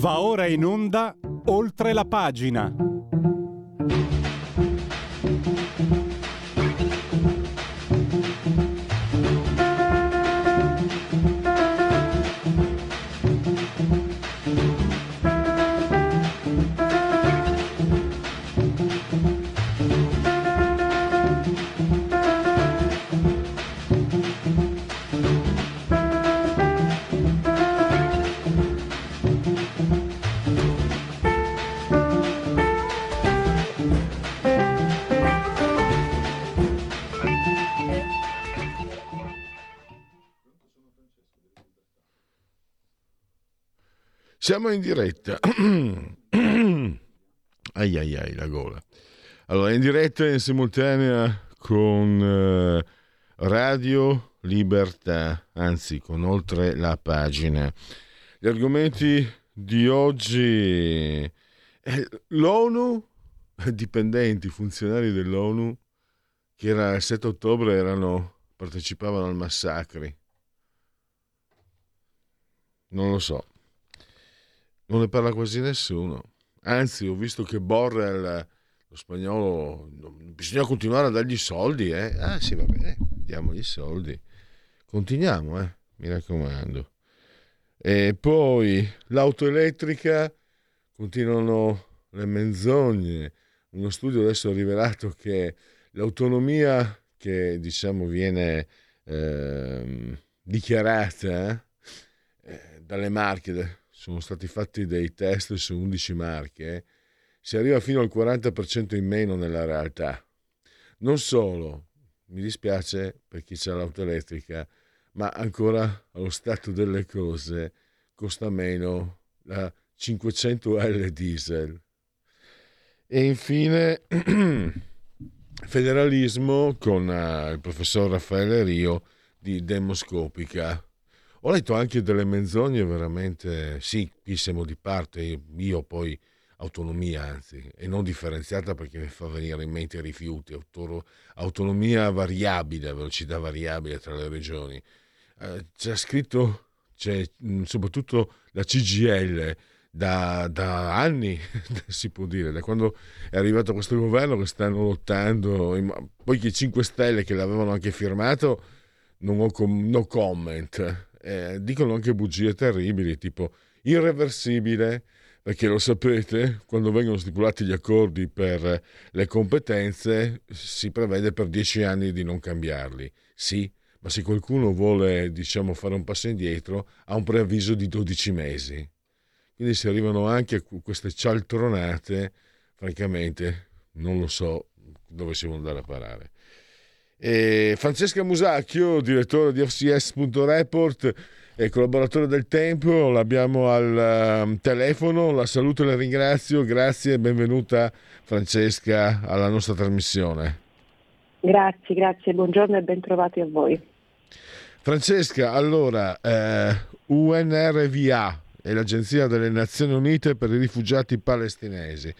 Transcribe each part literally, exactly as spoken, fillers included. Va ora in onda Oltre la pagina. Siamo in diretta, ai ai ai la gola, allora in diretta in simultanea con eh, Radio Libertà, anzi con Oltre la pagina. Gli argomenti di oggi, eh, l'ONU, dipendenti, funzionari dell'ONU che era il sette ottobre erano, partecipavano al massacri, non lo so. Non ne parla quasi nessuno, anzi ho visto che Borrell, lo spagnolo, bisogna continuare a dargli soldi, eh? Ah sì, va bene, diamogli soldi, continuiamo, eh? Mi raccomando. E poi l'auto elettrica, continuano le menzogne, uno studio adesso ha rivelato che l'autonomia che diciamo viene eh, dichiarata eh, dalle Marche, sono stati fatti dei test su undici marche, eh? Si arriva fino al quaranta per cento in meno nella realtà. Non solo, mi dispiace per chi c'ha l'auto elettrica, ma ancora allo stato delle cose costa meno la cinquecento L diesel. E infine federalismo con uh, il professor Raffaele Rio di Demoscopica. Ho letto anche delle menzogne veramente, sì, qui siamo di parte, io poi autonomia anzi, e non differenziata perché mi fa venire in mente i rifiuti, autor- autonomia variabile, velocità variabile tra le regioni. Eh, c'è scritto, c'è soprattutto la C G I L da, da anni, si può dire, da quando è arrivato questo governo che stanno lottando, poi che i cinque Stelle che l'avevano anche firmato, non ho com- no comment. Eh, dicono anche bugie terribili tipo irreversibile, perché lo sapete, quando vengono stipulati gli accordi per le competenze si prevede per dieci anni di non cambiarli, sì, ma se qualcuno vuole diciamo fare un passo indietro ha un preavviso di dodici mesi, quindi se arrivano anche a queste cialtronate francamente non lo so dove si vuole andare a parare. E Francesca Musacchio, direttore di F C S punto report e collaboratore del Tempo, l'abbiamo al um, telefono, la saluto e la ringrazio, grazie e benvenuta Francesca alla nostra trasmissione. Grazie, grazie, buongiorno e bentrovati a voi. Francesca, allora eh, U N R W A e l'Agenzia delle Nazioni Unite per i rifugiati palestinesi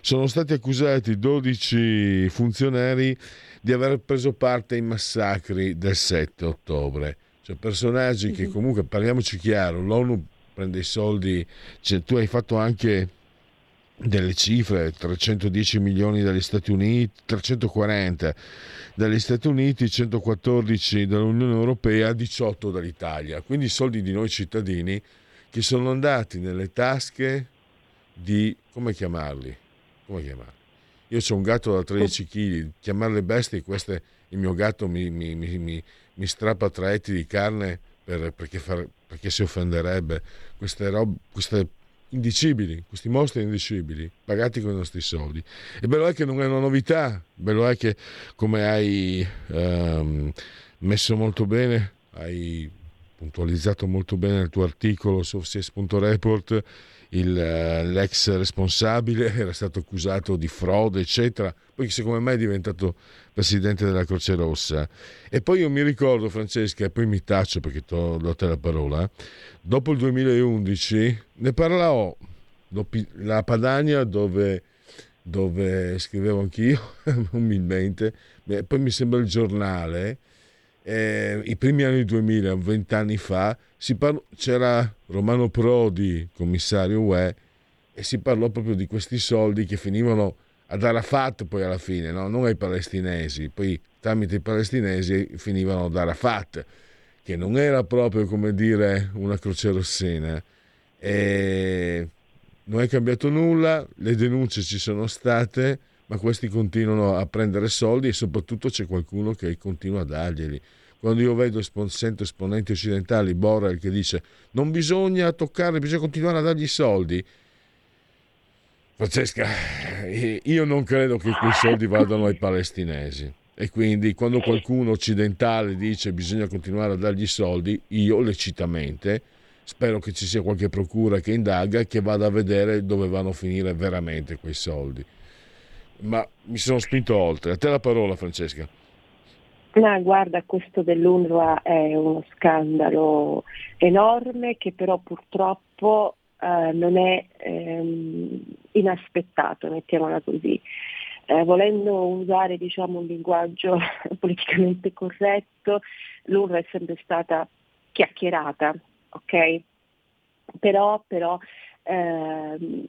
sono stati accusati dodici funzionari di aver preso parte ai massacri del sette ottobre, cioè personaggi che comunque, parliamoci chiaro, l'ONU prende i soldi, cioè, tu hai fatto anche delle cifre, trecentodieci milioni dagli Stati Uniti, trecentoquaranta dagli Stati Uniti, centoquattordici dall'Unione Europea, diciotto dall'Italia, quindi soldi di noi cittadini che sono andati nelle tasche di, come chiamarli, come chiamarli? Io ho un gatto da tredici chilogrammi, chiamarle bestie, queste, il mio gatto mi, mi, mi, mi strappa tre etti di carne per, perché, far, perché si offenderebbe. Queste, rob, queste, indicibili, questi mostri indicibili, pagati con i nostri soldi. E bello è che non è una novità, bello è che, come hai ehm, messo molto bene, hai puntualizzato molto bene nel tuo articolo su F C S punto report, il, eh, l'ex responsabile era stato accusato di frode, eccetera, poi secondo me è diventato presidente della Croce Rossa. E poi io mi ricordo, Francesca, e poi mi taccio perché to- do te la parola, dopo il duemilaundici ne parlò la Padania, dove, dove scrivevo anch'io umilmente, e poi mi sembra il giornale, eh, i primi anni duemila, vent'anni fa, si parlo, c'era Romano Prodi, commissario U E, e si parlò proprio di questi soldi che finivano ad Arafat, poi alla fine, no? Non ai palestinesi, poi tramite i palestinesi finivano ad Arafat, che non era proprio, come dire, una croce rossina. E non è cambiato nulla, le denunce ci sono state, ma questi continuano a prendere soldi e soprattutto c'è qualcuno che continua a darglieli. Quando io vedo sento esponenti occidentali, Borrell, che dice non bisogna toccarli, bisogna continuare a dargli soldi, Francesca, io non credo che quei soldi vadano ai palestinesi, e quindi quando qualcuno occidentale dice bisogna continuare a dargli soldi, io lecitamente spero che ci sia qualche procura che indaga e che vada a vedere dove vanno a finire veramente quei soldi. Ma mi sono spinto oltre, a te la parola, Francesca. No, guarda, questo dell'UNRWA è uno scandalo enorme che però purtroppo Uh, non è ehm, inaspettato, mettiamola così. Eh, volendo usare, diciamo, un linguaggio politicamente corretto, l'UNRWA è sempre stata chiacchierata, ok? Però, però ehm,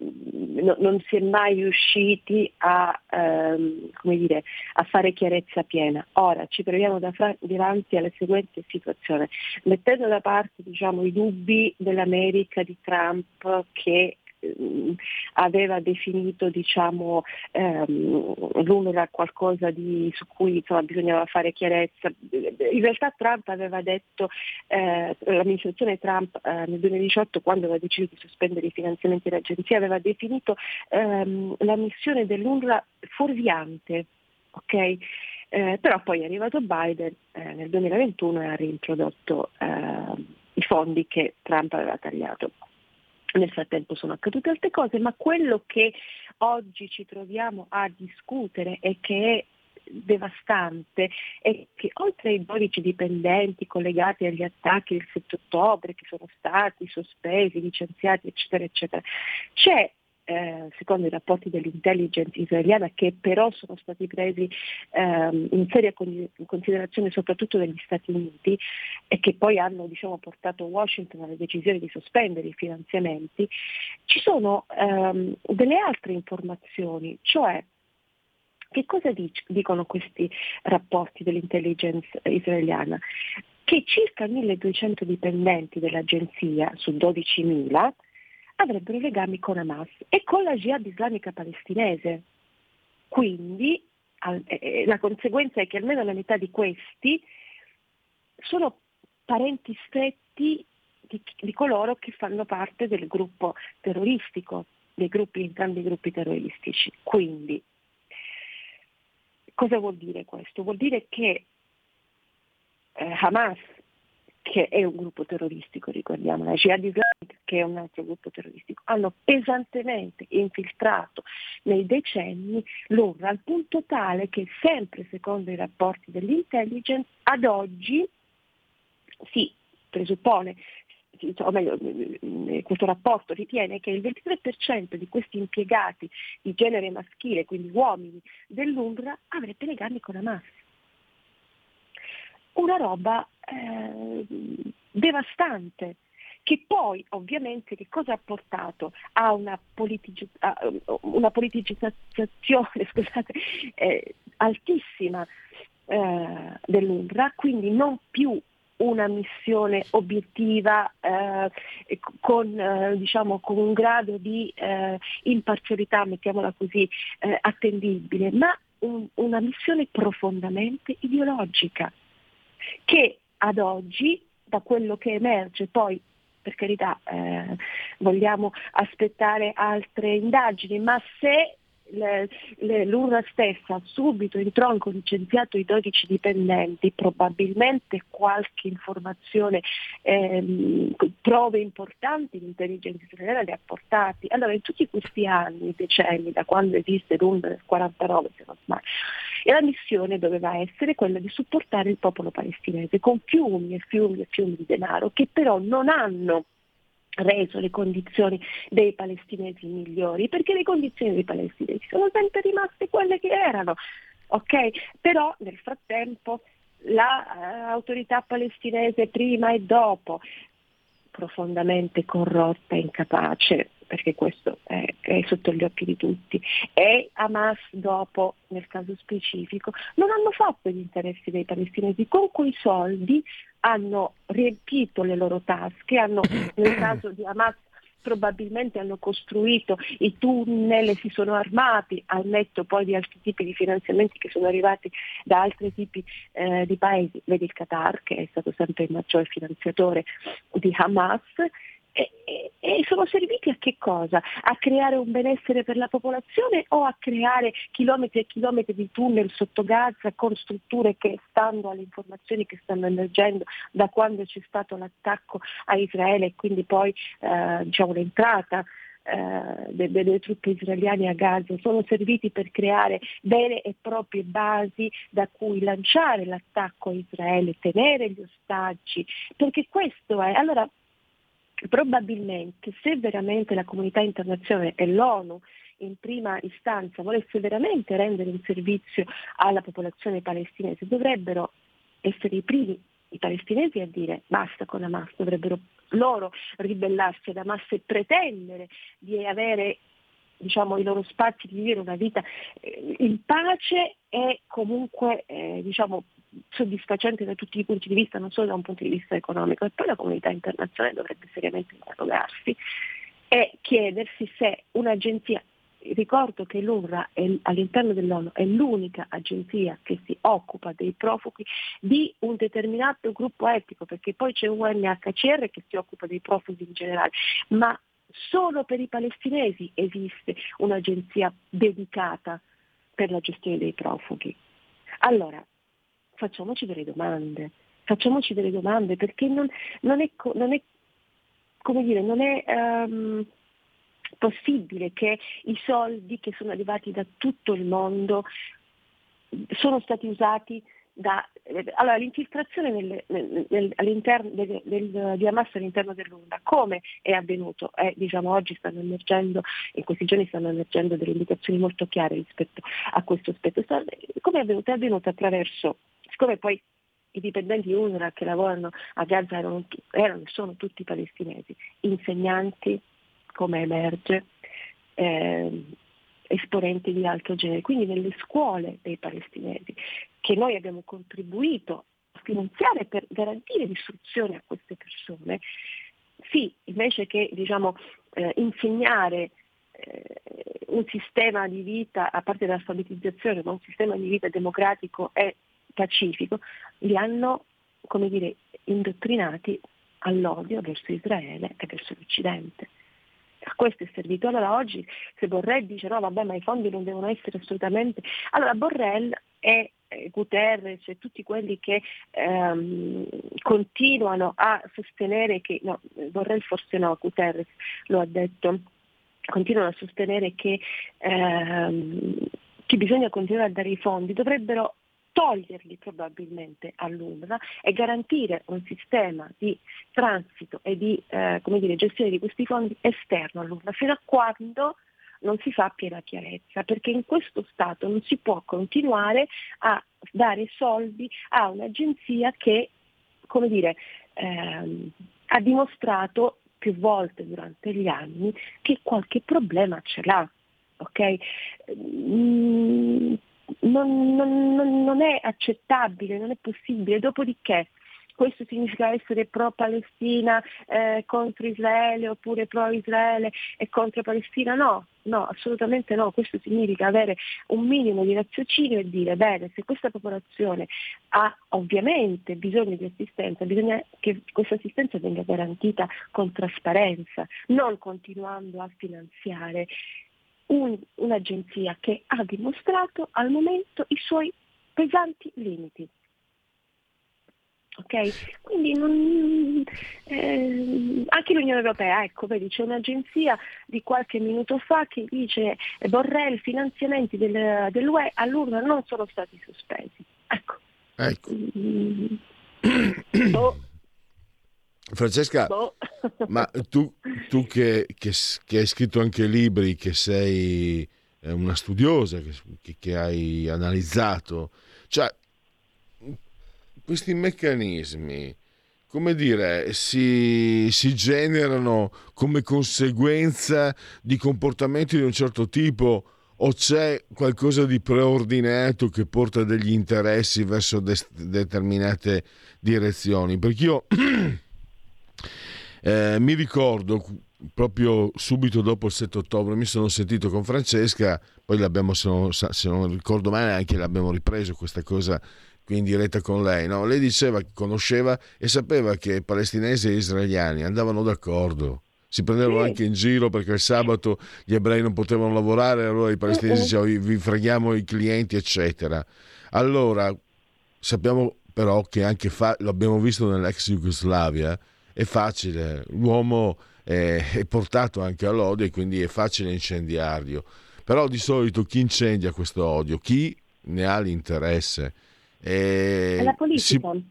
no, non si è mai riusciti a, ehm, come dire, a fare chiarezza piena. Ora ci troviamo da fra- davanti alla seguente situazione, mettendo da parte, diciamo, i dubbi dell'America di Trump, che ehm, aveva definito, diciamo, ehm, l'UNRWA qualcosa di, su cui, insomma, bisognava fare chiarezza. In realtà Trump aveva detto, eh, l'amministrazione Trump eh, nel duemiladiciotto, quando aveva deciso di sospendere i finanziamenti dell'agenzia, aveva definito ehm, la missione dell'UNRWA fuorviante. Okay? Eh, però poi è arrivato Biden eh, nel duemilaventuno e ha reintrodotto eh, i fondi che Trump aveva tagliato. Nel frattempo sono accadute altre cose, ma quello che oggi ci troviamo a discutere e che è devastante è che, oltre ai dodici dipendenti collegati agli attacchi del sette ottobre che sono stati sospesi, licenziati, eccetera, eccetera, c'è, Eh, secondo i rapporti dell'intelligence israeliana, che però sono stati presi ehm, in seria con- considerazione soprattutto dagli Stati Uniti, e che poi hanno, diciamo, portato Washington alla decisione di sospendere i finanziamenti, ci sono ehm, delle altre informazioni, cioè che cosa dic- dicono questi rapporti dell'intelligence israeliana? Che circa milleduecento dipendenti dell'agenzia su dodicimila avrebbero legami con Hamas e con la Jihad islamica palestinese. Quindi la conseguenza è che almeno la metà di questi sono parenti stretti di, di coloro che fanno parte del gruppo terroristico, dei gruppi, entrambi gruppi terroristici. Quindi cosa vuol dire questo? Vuol dire che eh, Hamas, che è un gruppo terroristico, ricordiamo, la Jihad islamica, che è un altro gruppo terroristico, hanno pesantemente infiltrato nei decenni l'UNRWA, al punto tale che, sempre secondo i rapporti dell'intelligence, ad oggi si presuppone, o meglio, questo rapporto ritiene che il ventitré per cento di questi impiegati di genere maschile, quindi uomini, dell'UNRWA avrebbe legami con Hamas. Una roba eh, devastante, che poi ovviamente che cosa ha portato a una, politici- a una politicizzazione scusate, eh, altissima eh, dell'UNRWA, quindi non più una missione obiettiva eh, con, eh, diciamo, con un grado di eh, imparzialità, mettiamola così, eh, attendibile, ma un, una missione profondamente ideologica, che ad oggi, da quello che emerge poi per carità, eh, vogliamo aspettare altre indagini, ma se l'U N R W A stessa ha subito in tronco licenziato i dodici dipendenti, probabilmente qualche informazione, ehm, prove importanti l'intelligence israeliana le ha portate. Allora, in tutti questi anni, decenni, da quando esiste l'U N R W A nel quarantanove se non sbaglio, e la missione doveva essere quella di supportare il popolo palestinese con fiumi e fiumi e fiumi di denaro, che però non hanno reso le condizioni dei palestinesi migliori, perché le condizioni dei palestinesi sono sempre rimaste quelle che erano, ok? Però nel frattempo l'autorità la, uh, palestinese prima e dopo, profondamente corrotta e incapace, perché questo è, è sotto gli occhi di tutti, e Hamas dopo, nel caso specifico, non hanno fatto gli interessi dei palestinesi, con quei soldi hanno riempito le loro tasche, hanno, nel caso di Hamas, probabilmente hanno costruito i tunnel, si sono armati, al netto poi di altri tipi di finanziamenti che sono arrivati da altri tipi eh, di paesi, vedi il Qatar, che è stato sempre il maggior finanziatore di Hamas, e, e, e sono serviti a che cosa? A creare un benessere per la popolazione o a creare chilometri e chilometri di tunnel sotto Gaza con strutture che, stando alle informazioni che stanno emergendo da quando c'è stato l'attacco a Israele e quindi poi eh, diciamo l'entrata eh, delle, delle truppe israeliane a Gaza, sono serviti per creare vere e proprie basi da cui lanciare l'attacco a Israele, tenere gli ostaggi, perché questo è. Allora, probabilmente, se veramente la comunità internazionale e l'ONU in prima istanza volesse veramente rendere un servizio alla popolazione palestinese, dovrebbero essere i primi, i palestinesi, a dire basta con Hamas, dovrebbero loro ribellarsi ad Hamas e pretendere di avere, diciamo, i loro spazi, di vivere una vita in pace e comunque eh, diciamo soddisfacente da tutti i punti di vista, non solo da un punto di vista economico. E poi la comunità internazionale dovrebbe seriamente interrogarsi e chiedersi se un'agenzia, ricordo che l'U N R W A è, all'interno dell'ONU è l'unica agenzia che si occupa dei profughi di un determinato gruppo etnico, perché poi c'è U N H C R che si occupa dei profughi in generale, ma solo per i palestinesi esiste un'agenzia dedicata per la gestione dei profughi. Allora, facciamoci delle domande, facciamoci delle domande perché non, non, è, non è, come dire, non è um, possibile che i soldi che sono arrivati da tutto il mondo sono stati usati da, allora, l'infiltrazione nel, nel, nel, all'interno del, del, di Hamas all'interno dell'U N R W A come è avvenuto? Eh, diciamo oggi stanno emergendo, in questi giorni stanno emergendo delle indicazioni molto chiare rispetto a questo aspetto. Come è avvenuto? È avvenuto attraverso, siccome poi i dipendenti di U N R W A che lavorano a Gaza erano e sono tutti palestinesi, insegnanti, come emerge, eh, esponenti di altro genere, quindi nelle scuole dei palestinesi, che noi abbiamo contribuito a finanziare per garantire l'istruzione a queste persone, sì, invece che diciamo eh, insegnare eh, un sistema di vita, a parte l'alfabetizzazione, ma un sistema di vita democratico e pacifico, li hanno, come dire, indottrinati all'odio verso Israele e verso l'Occidente. A questo è servito. Allora oggi, se Borrell dice no vabbè ma i fondi non devono essere assolutamente, allora Borrell e Guterres e tutti quelli che ehm, continuano a sostenere che, no Borrell forse no, Guterres lo ha detto, continuano a sostenere che, ehm, che bisogna continuare a dare i fondi, dovrebbero toglierli probabilmente all'U N R W A e garantire un sistema di transito e di eh, come dire, gestione di questi fondi esterno all'U N R W A, fino a quando non si fa piena chiarezza, perché in questo stato non si può continuare a dare soldi a un'agenzia che, come dire, ehm, ha dimostrato più volte durante gli anni che qualche problema ce l'ha, ok? Mm, Non, non, non è accettabile, non è possibile. Dopodiché questo significa essere pro-Palestina, eh, contro Israele, oppure pro-Israele e contro Palestina, no. No, assolutamente no, questo significa avere un minimo di raziocinio e dire, bene, se questa popolazione ha ovviamente bisogno di assistenza, bisogna che questa assistenza venga garantita con trasparenza, non continuando a finanziare un, un'agenzia che ha dimostrato al momento i suoi pesanti limiti. Ok, quindi non, eh, anche l'Unione Europea, ecco, vedi, c'è un'agenzia di qualche minuto fa che dice Borrell, finanziamenti del, dell'U E all'UNRWA non sono stati sospesi. Ecco. ecco. Mm. Oh. Francesca, oh. ma tu, tu che, che, che hai scritto anche libri, che sei una studiosa, che, che hai analizzato, cioè questi meccanismi, come dire, si, si generano come conseguenza di comportamenti di un certo tipo, o c'è qualcosa di preordinato che porta degli interessi verso de- determinate direzioni? Perché io eh, mi ricordo proprio subito dopo il sette ottobre mi sono sentito con Francesca, poi l'abbiamo, se non, se non ricordo male, anche l'abbiamo ripreso questa cosa qui in diretta con lei, no? Lei diceva che conosceva e sapeva che palestinesi e israeliani andavano d'accordo, si prendevano sì. anche in giro, perché il sabato gli ebrei non potevano lavorare, allora i palestinesi dicevano vi freghiamo i clienti eccetera. Allora sappiamo però che anche fa- l'abbiamo visto nell'ex Jugoslavia, è facile, l'uomo è, è portato anche all'odio e quindi è facile incendiarlo, però di solito chi incendia questo odio? Chi ne ha l'interesse? Eh, è la politica, si...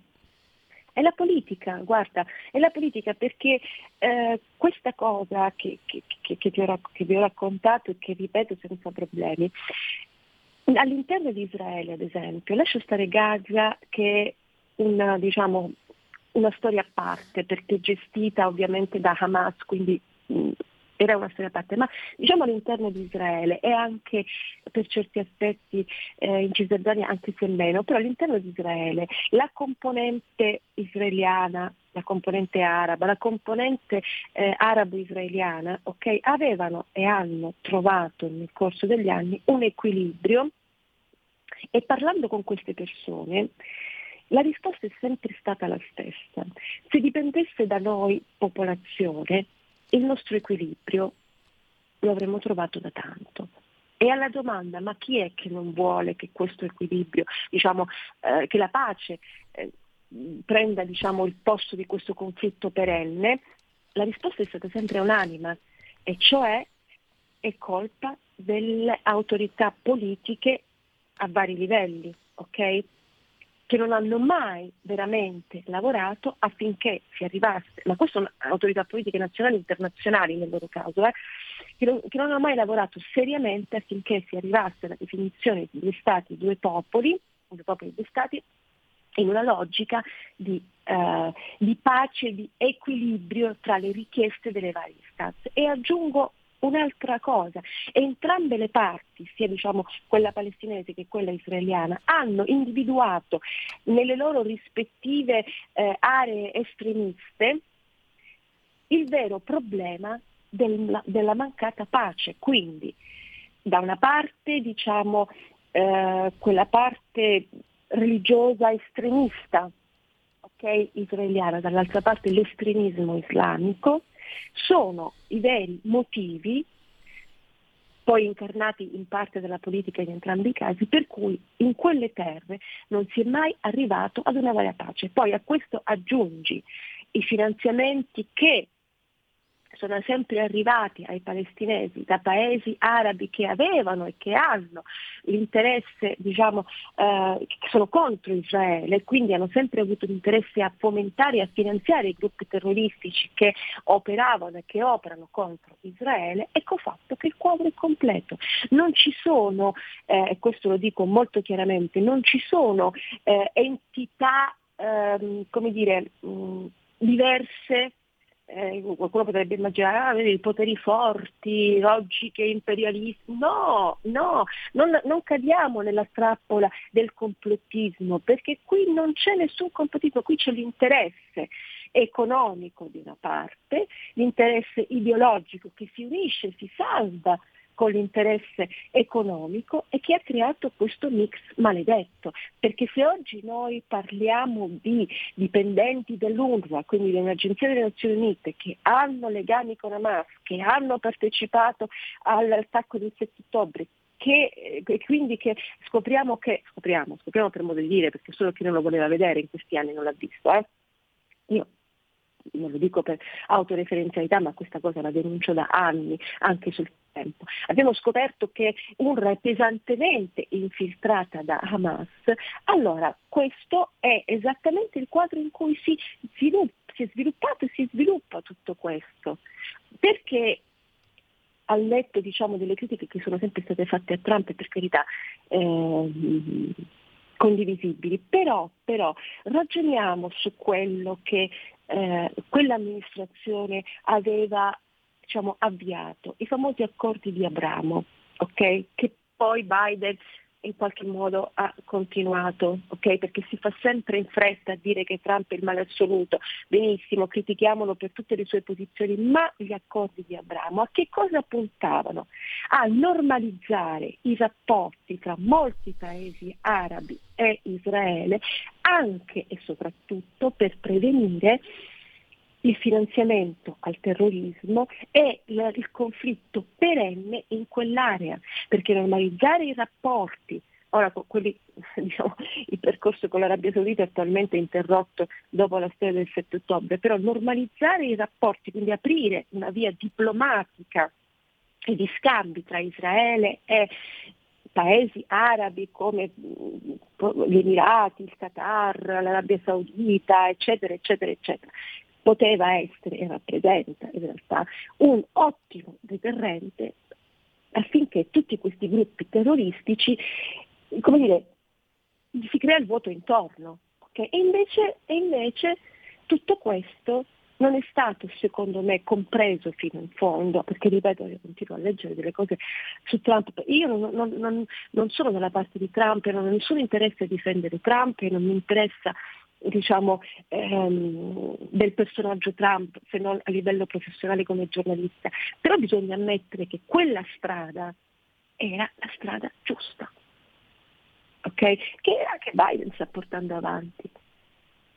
è la politica, guarda, è la politica, perché eh, questa cosa che, che, che, che, ti ho, che vi ho raccontato e che ripeto senza problemi, all'interno di Israele ad esempio, lascio stare Gaza che è una, diciamo, una storia a parte, perché gestita ovviamente da Hamas, quindi mh, era una storia a parte, ma diciamo all'interno di Israele e anche per certi aspetti eh, in Cisgiordania anche se meno, però all'interno di Israele la componente israeliana, la componente araba, la componente eh, arabo-israeliana, ok, avevano e hanno trovato nel corso degli anni un equilibrio, e parlando con queste persone la risposta è sempre stata la stessa. Se dipendesse da noi popolazione, il nostro equilibrio lo avremmo trovato da tanto. E alla domanda, ma chi è che non vuole che questo equilibrio, diciamo, eh, che la pace eh, prenda, diciamo, il posto di questo conflitto perenne, la risposta è stata sempre unanime, e cioè è colpa delle autorità politiche a vari livelli, ok? Che non hanno mai veramente lavorato affinché si arrivasse, ma queste sono autorità politiche nazionali e internazionali nel loro caso, eh, che, non, che non hanno mai lavorato seriamente affinché si arrivasse alla definizione di due stati, due popoli, due popoli, due stati, in una logica di, eh, di pace, di equilibrio tra le richieste delle varie istanze. E aggiungo un'altra cosa, entrambe le parti, sia diciamo quella palestinese che quella israeliana, hanno individuato nelle loro rispettive eh, aree estremiste il vero problema del, della mancata pace. Quindi da una parte diciamo eh, quella parte religiosa estremista, ok, israeliana, dall'altra parte l'estremismo islamico, sono i veri motivi, poi incarnati in parte dalla politica in entrambi i casi, per cui in quelle terre non si è mai arrivato ad una vera pace. Poi a questo aggiungi i finanziamenti che sono sempre arrivati ai palestinesi da paesi arabi che avevano e che hanno l'interesse, diciamo, eh, che sono contro Israele, quindi hanno sempre avuto l'interesse a fomentare e a finanziare i gruppi terroristici che operavano e che operano contro Israele. Ecco fatto che il quadro è completo. Non ci sono, e eh, questo lo dico molto chiaramente, non ci sono eh, entità, ehm, come dire, mh, diverse eh, qualcuno potrebbe immaginare i poteri forti, logiche imperialismo, no, no, non, non cadiamo nella trappola del complottismo, perché qui non c'è nessun complottismo, qui c'è l'interesse economico di una parte, l'interesse ideologico che si unisce, si salda con l'interesse economico e che ha creato questo mix maledetto, perché se oggi noi parliamo di dipendenti dell'UNRWA, quindi di un'agenzia delle Nazioni Unite, che hanno legami con Hamas, che hanno partecipato all'attacco del sette ottobre, che e quindi che scopriamo che, scopriamo, scopriamo per modo di dire, perché solo chi non lo voleva vedere in questi anni non l'ha visto, eh? Io non lo dico per autoreferenzialità, ma questa cosa la denuncio da anni, anche sul tempo. Abbiamo scoperto che UNRWA è pesantemente infiltrata da Hamas, allora questo è esattamente il quadro in cui si, sviluppa, si è sviluppato e si sviluppa tutto questo, perché al netto, diciamo, delle critiche che sono sempre state fatte a Trump, per carità, eh, condivisibili, però, però ragioniamo su quello che eh, quell'amministrazione aveva, diciamo, avviato, i famosi accordi di Abramo, ok? Che poi Biden in qualche modo ha continuato, ok? Perché si fa sempre in fretta a dire che Trump è il male assoluto, benissimo, critichiamolo per tutte le sue posizioni, ma gli accordi di Abramo a che cosa puntavano? A normalizzare i rapporti tra molti paesi arabi e Israele, anche e soprattutto per prevenire il finanziamento al terrorismo e il conflitto perenne in quell'area, perché normalizzare i rapporti, ora con quelli, diciamo, il percorso con l'Arabia Saudita è attualmente interrotto dopo la storia del sette ottobre, però normalizzare i rapporti, quindi aprire una via diplomatica e di scambi tra Israele e paesi arabi come gli Emirati, il Qatar, l'Arabia Saudita, eccetera, eccetera, eccetera, poteva essere e rappresenta in realtà un ottimo deterrente affinché tutti questi gruppi terroristici, come dire, si crea il vuoto intorno. Okay? E, invece, e invece tutto questo non è stato, secondo me, compreso fino in fondo, perché ripeto, io continuo a leggere delle cose su Trump, io non, non, non, non sono dalla parte di Trump, non ho nessun interesse a difendere Trump e non mi interessa, diciamo, ehm, del personaggio Trump, se non a livello professionale come giornalista, però bisogna ammettere che quella strada era la strada giusta, ok? Che anche Biden sta portando avanti,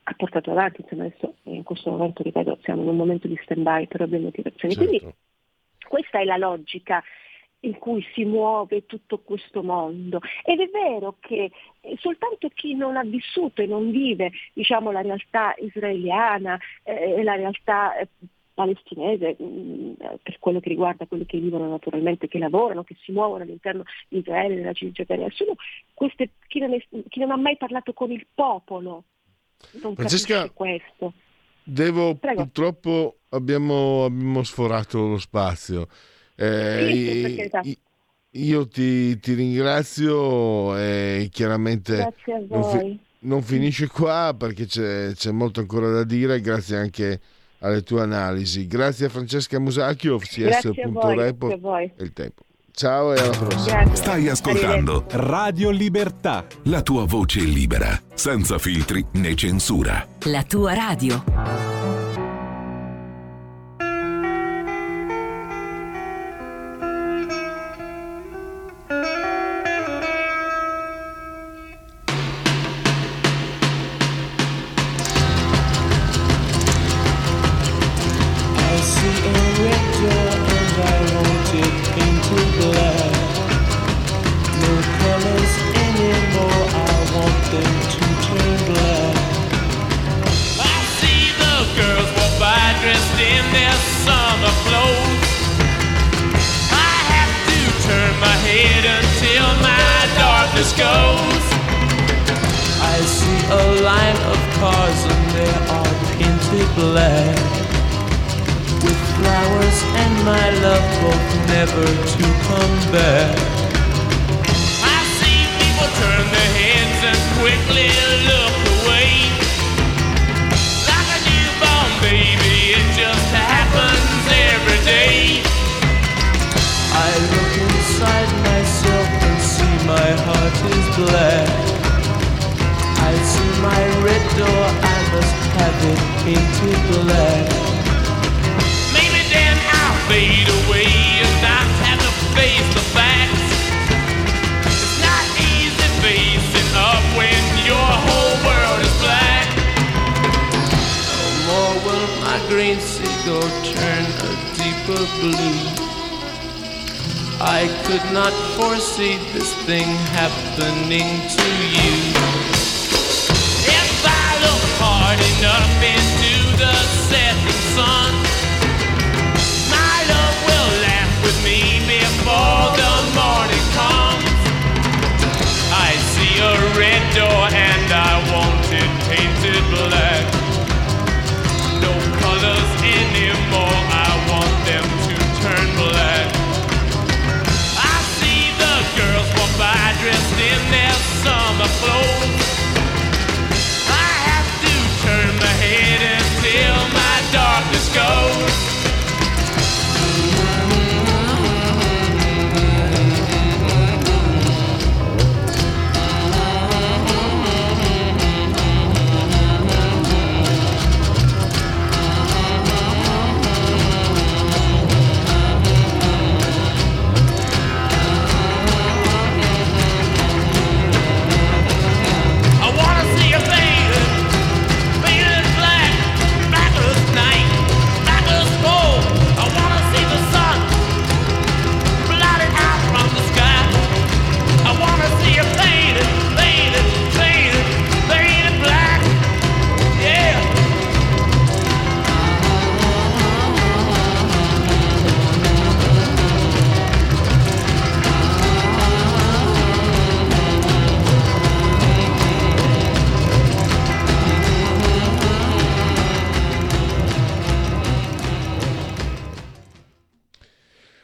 ha portato avanti, insomma adesso in questo momento, ripeto, siamo in un momento di stand-by per le motivazioni, certo. Quindi questa è la logica in cui si muove tutto questo mondo. Ed è vero che soltanto chi non ha vissuto e non vive, diciamo, la realtà israeliana e eh, la realtà eh, palestinese, mh, per quello che riguarda quelli che vivono naturalmente, che lavorano, che si muovono all'interno di Israele, della Cisgiordania, solo queste, chi, non è, chi non ha mai parlato con il popolo non Francesca, capisce questo. Devo, Prego. Purtroppo abbiamo, abbiamo sforato lo spazio. Eh, io ti, ti ringrazio e chiaramente non, fi- non finisce qua perché c'è, c'è molto ancora da dire, grazie anche alle tue analisi, grazie a Francesca Musacchio, F C S punto report e il tempo. Ciao e alla prossima. Grazie. Stai ascoltando Radio Libertà, la tua voce libera, senza filtri né censura, la tua radio. Look away like a newborn baby, it just happened. it into black. Maybe then I'll fade away if I have to face the facts. It's not easy facing up when your whole world is black. No more will my green seagull turn a deeper blue. I could not foresee this thing happening to you. If I look hard enough into the setting sun, my love will laugh with me before the morning comes. I see a red door and I want it painted black. No colors anymore, I want them to turn black. Girls walk by dressed in their summer clothes. I have to turn my head until my darkness goes.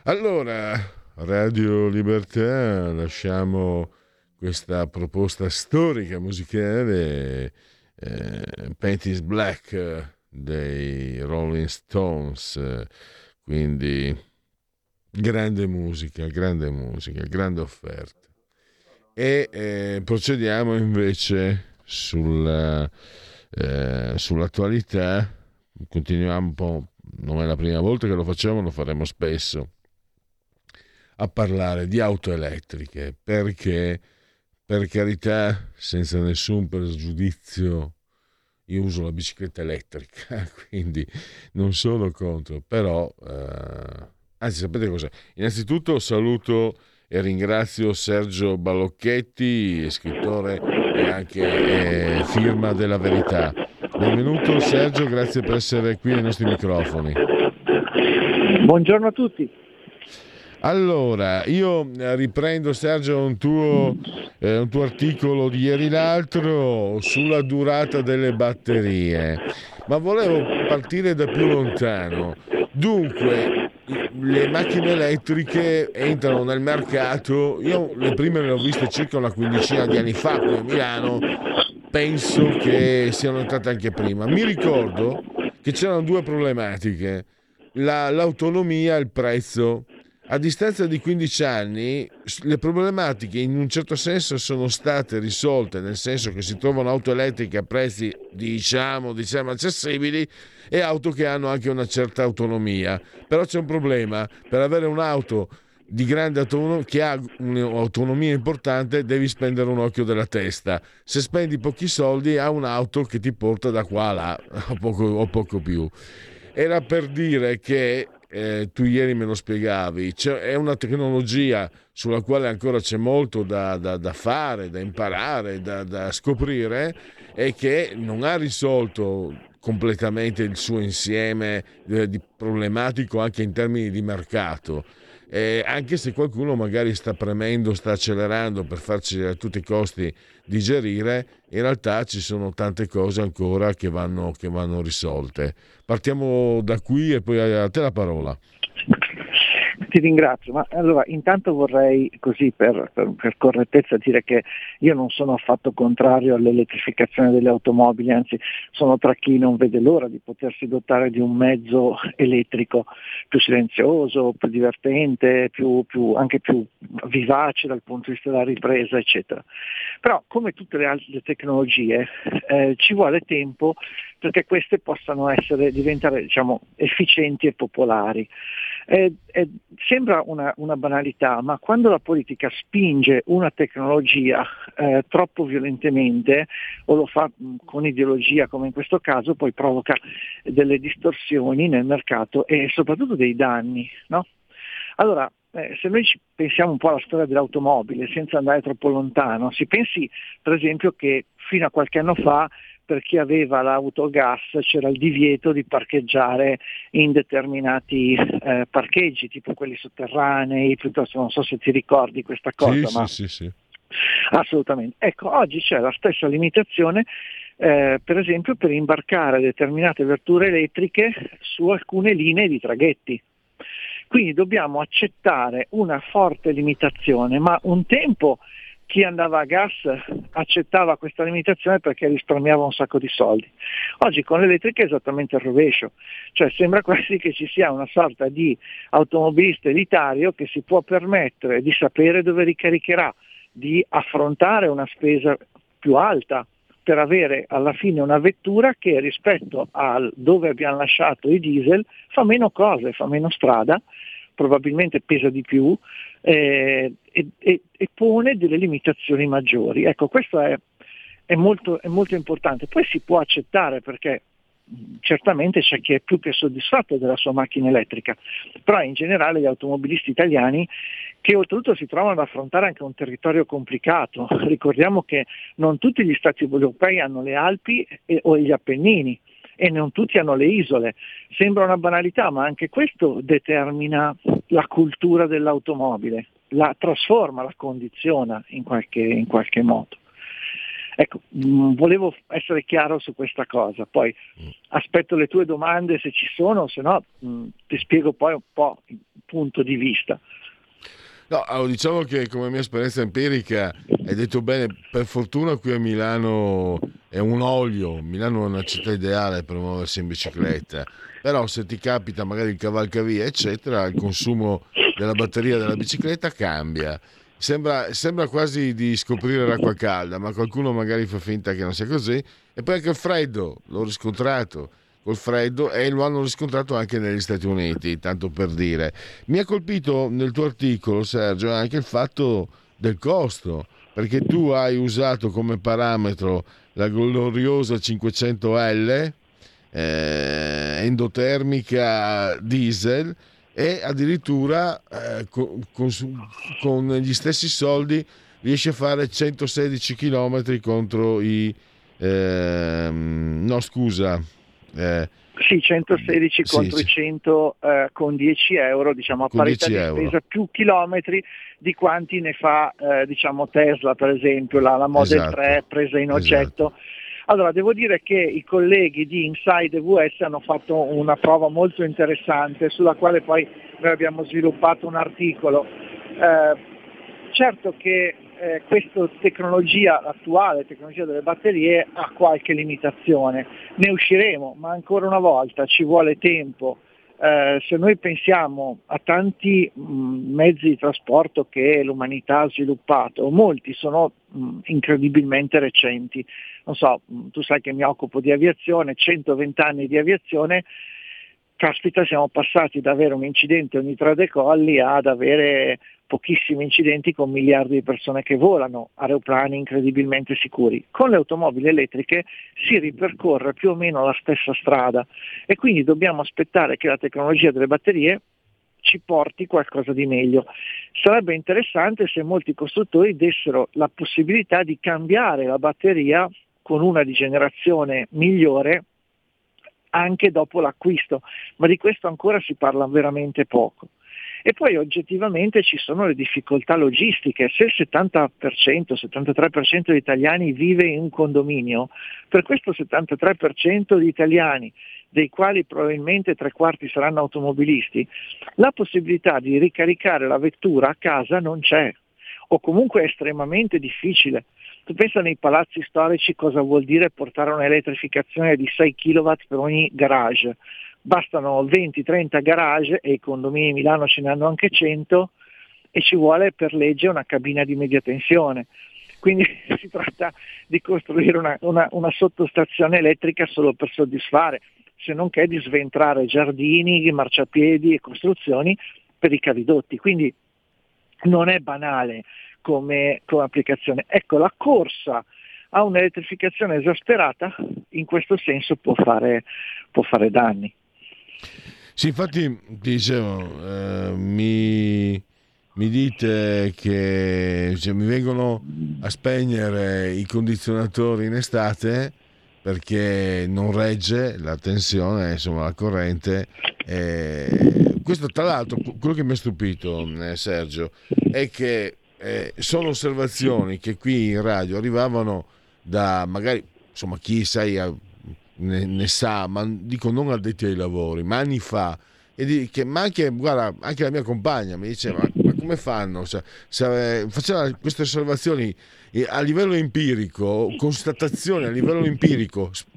Allora, Radio Libertà, lasciamo questa proposta storica musicale, eh, Paint is Black dei Rolling Stones, quindi grande musica, grande musica, grande offerta. E eh, procediamo invece sulla, eh, sull'attualità, continuiamo un po', non è la prima volta che lo facciamo, lo faremo spesso, a parlare di auto elettriche, perché per carità, senza nessun pregiudizio, io uso la bicicletta elettrica, quindi non sono contro, però eh... anzi, sapete cosa? Innanzitutto saluto e ringrazio Sergio Barlocchetti, scrittore e anche eh, firma della Verità. Benvenuto Sergio, grazie per essere qui ai nostri microfoni. Buongiorno a tutti. Allora, io riprendo Sergio un tuo, eh, un tuo articolo di ieri l'altro sulla durata delle batterie, ma volevo partire da più lontano. Dunque, le macchine elettriche entrano nel mercato, io le prime le ho viste circa una quindicina di anni fa qui a Milano, penso che siano entrate anche prima. Mi ricordo che c'erano due problematiche, la, l'autonomia e il prezzo. A distanza di quindici anni le problematiche in un certo senso sono state risolte, nel senso che si trovano auto elettriche a prezzi diciamo, diciamo accessibili e auto che hanno anche una certa autonomia. Però c'è un problema: per avere un'auto di grande autonomia, che ha un'autonomia importante, devi spendere un occhio della testa. Se spendi pochi soldi ha un'auto che ti porta da qua a là o poco, o poco più. Era per dire che Eh, tu ieri me lo spiegavi, c'è, è una tecnologia sulla quale ancora c'è molto da, da, da fare, da imparare, da, da scoprire, e che non ha risolto completamente il suo insieme eh, di problematico anche in termini di mercato, eh, anche se qualcuno magari sta premendo, sta accelerando per farci a tutti i costi digerire, in realtà ci sono tante cose ancora che vanno, che vanno risolte. Partiamo da qui e poi a te la parola. Ti ringrazio, ma allora intanto vorrei così per, per, per correttezza dire che io non sono affatto contrario all'elettrificazione delle automobili, anzi sono tra chi non vede l'ora di potersi dotare di un mezzo elettrico più silenzioso, più divertente, più, più, anche più vivace dal punto di vista della ripresa eccetera. Però come tutte le altre tecnologie eh, ci vuole tempo perché queste possano essere, diventare diciamo, efficienti e popolari. Eh, eh, sembra una, una banalità, ma quando la politica spinge una tecnologia eh, troppo violentemente o lo fa mh, con ideologia come in questo caso, poi provoca delle distorsioni nel mercato e soprattutto dei danni, no? Allora, Eh, se noi ci pensiamo un po' alla storia dell'automobile senza andare troppo lontano, si pensi per esempio che fino a qualche anno fa per chi aveva l'auto a gas c'era il divieto di parcheggiare in determinati eh, parcheggi, tipo quelli sotterranei, piuttosto, non so se ti ricordi questa cosa. Sì, ma sì, sì, sì. Assolutamente. Ecco, oggi c'è la stessa limitazione eh, per esempio per imbarcare determinate vetture elettriche su alcune linee di traghetti. Quindi dobbiamo accettare una forte limitazione, ma un tempo chi andava a gas accettava questa limitazione perché risparmiava un sacco di soldi. Oggi con l'elettrica è esattamente il rovescio, cioè sembra quasi che ci sia una sorta di automobilista elitario che si può permettere di sapere dove ricaricherà, di affrontare una spesa più alta per avere alla fine una vettura che rispetto al dove abbiamo lasciato i diesel fa meno cose, fa meno strada, probabilmente pesa di più eh, e, e, e pone delle limitazioni maggiori. Ecco, questo è, è, molto, è molto importante. Poi si può accettare perché certamente c'è chi è più che soddisfatto della sua macchina elettrica, però in generale gli automobilisti italiani che oltretutto si trovano ad affrontare anche un territorio complicato, ricordiamo che non tutti gli stati europei hanno le Alpi e, o gli Appennini e non tutti hanno le isole, sembra una banalità ma anche questo determina la cultura dell'automobile, la trasforma, la condiziona in qualche, in qualche modo. Ecco, mh, volevo essere chiaro su questa cosa, poi mm. aspetto le tue domande se ci sono, se no mh, ti spiego poi un po' il punto di vista. No, allora, diciamo che come mia esperienza empirica, hai detto bene, per fortuna qui a Milano è un olio, Milano è una città ideale per muoversi in bicicletta, però se ti capita magari il cavalcavia eccetera, il consumo della batteria della bicicletta cambia. Sembra, sembra quasi di scoprire l'acqua calda, ma qualcuno magari fa finta che non sia così. E poi anche il freddo, l'ho riscontrato col freddo e lo hanno riscontrato anche negli Stati Uniti, tanto per dire. Mi ha colpito nel tuo articolo, Sergio, anche il fatto del costo, perché tu hai usato come parametro la gloriosa cinquecento L eh, endotermica diesel, e addirittura eh, con, con, con gli stessi soldi riesce a fare centosedici chilometri contro i eh, no scusa eh, sì centosedici sì, contro sì. i cento eh, con dieci euro, diciamo a parità di spesa, più chilometri di quanti ne fa eh, diciamo Tesla per esempio, la, la Model esatto. tre presa in oggetto esatto. Allora, devo dire che i colleghi di InsideEVs hanno fatto una prova molto interessante sulla quale poi noi abbiamo sviluppato un articolo. Eh, certo che eh, questa tecnologia attuale, tecnologia delle batterie, ha qualche limitazione. Ne usciremo, ma ancora una volta ci vuole tempo. Eh, se noi pensiamo a tanti mh, mezzi di trasporto che l'umanità ha sviluppato, molti sono mh, incredibilmente recenti. Non so, mh, tu sai che mi occupo di aviazione, centoventi anni di aviazione, caspita, siamo passati da avere un incidente ogni tre decolli ad avere pochissimi incidenti con miliardi di persone che volano, aeroplani incredibilmente sicuri. Con le automobili elettriche si ripercorre più o meno la stessa strada e quindi dobbiamo aspettare che la tecnologia delle batterie ci porti qualcosa di meglio. Sarebbe interessante se molti costruttori dessero la possibilità di cambiare la batteria con una di generazione migliore anche dopo l'acquisto, ma di questo ancora si parla veramente poco. E poi oggettivamente ci sono le difficoltà logistiche, se il settanta per cento, settantatré per cento degli italiani vive in un condominio, per questo settantatré per cento di italiani, dei quali probabilmente tre quarti saranno automobilisti, la possibilità di ricaricare la vettura a casa non c'è, o comunque è estremamente difficile. Tu pensa nei palazzi storici cosa vuol dire portare un'elettrificazione di sei chilowatt per ogni garage. Bastano venti trenta garage e i condomini di Milano ce ne hanno anche cento e ci vuole per legge una cabina di media tensione. quindi si tratta di costruire una, una, una sottostazione elettrica solo per soddisfare, se non che di sventrare giardini, marciapiedi e costruzioni per i cavidotti, quindi non è banale come, come applicazione. Ecco, la corsa a un'elettrificazione esasperata in questo senso può fare, può fare danni. Sì, infatti dicevo, eh, mi, mi dite che, cioè, mi vengono a spegnere i condizionatori in estate perché non regge la tensione, insomma, la corrente. Eh, questo, tra l'altro, quello che mi ha stupito, eh, Sergio, è che eh, sono osservazioni che qui in radio arrivavano da, magari, insomma, chi sai a, ne, ne sa, ma dico non addetti ai lavori, ma anni fa, e di, che, ma anche, guarda, anche la mia compagna mi diceva: ma come fanno? Cioè, se, eh, faceva queste osservazioni eh, a livello empirico, constatazioni a livello empirico, sp-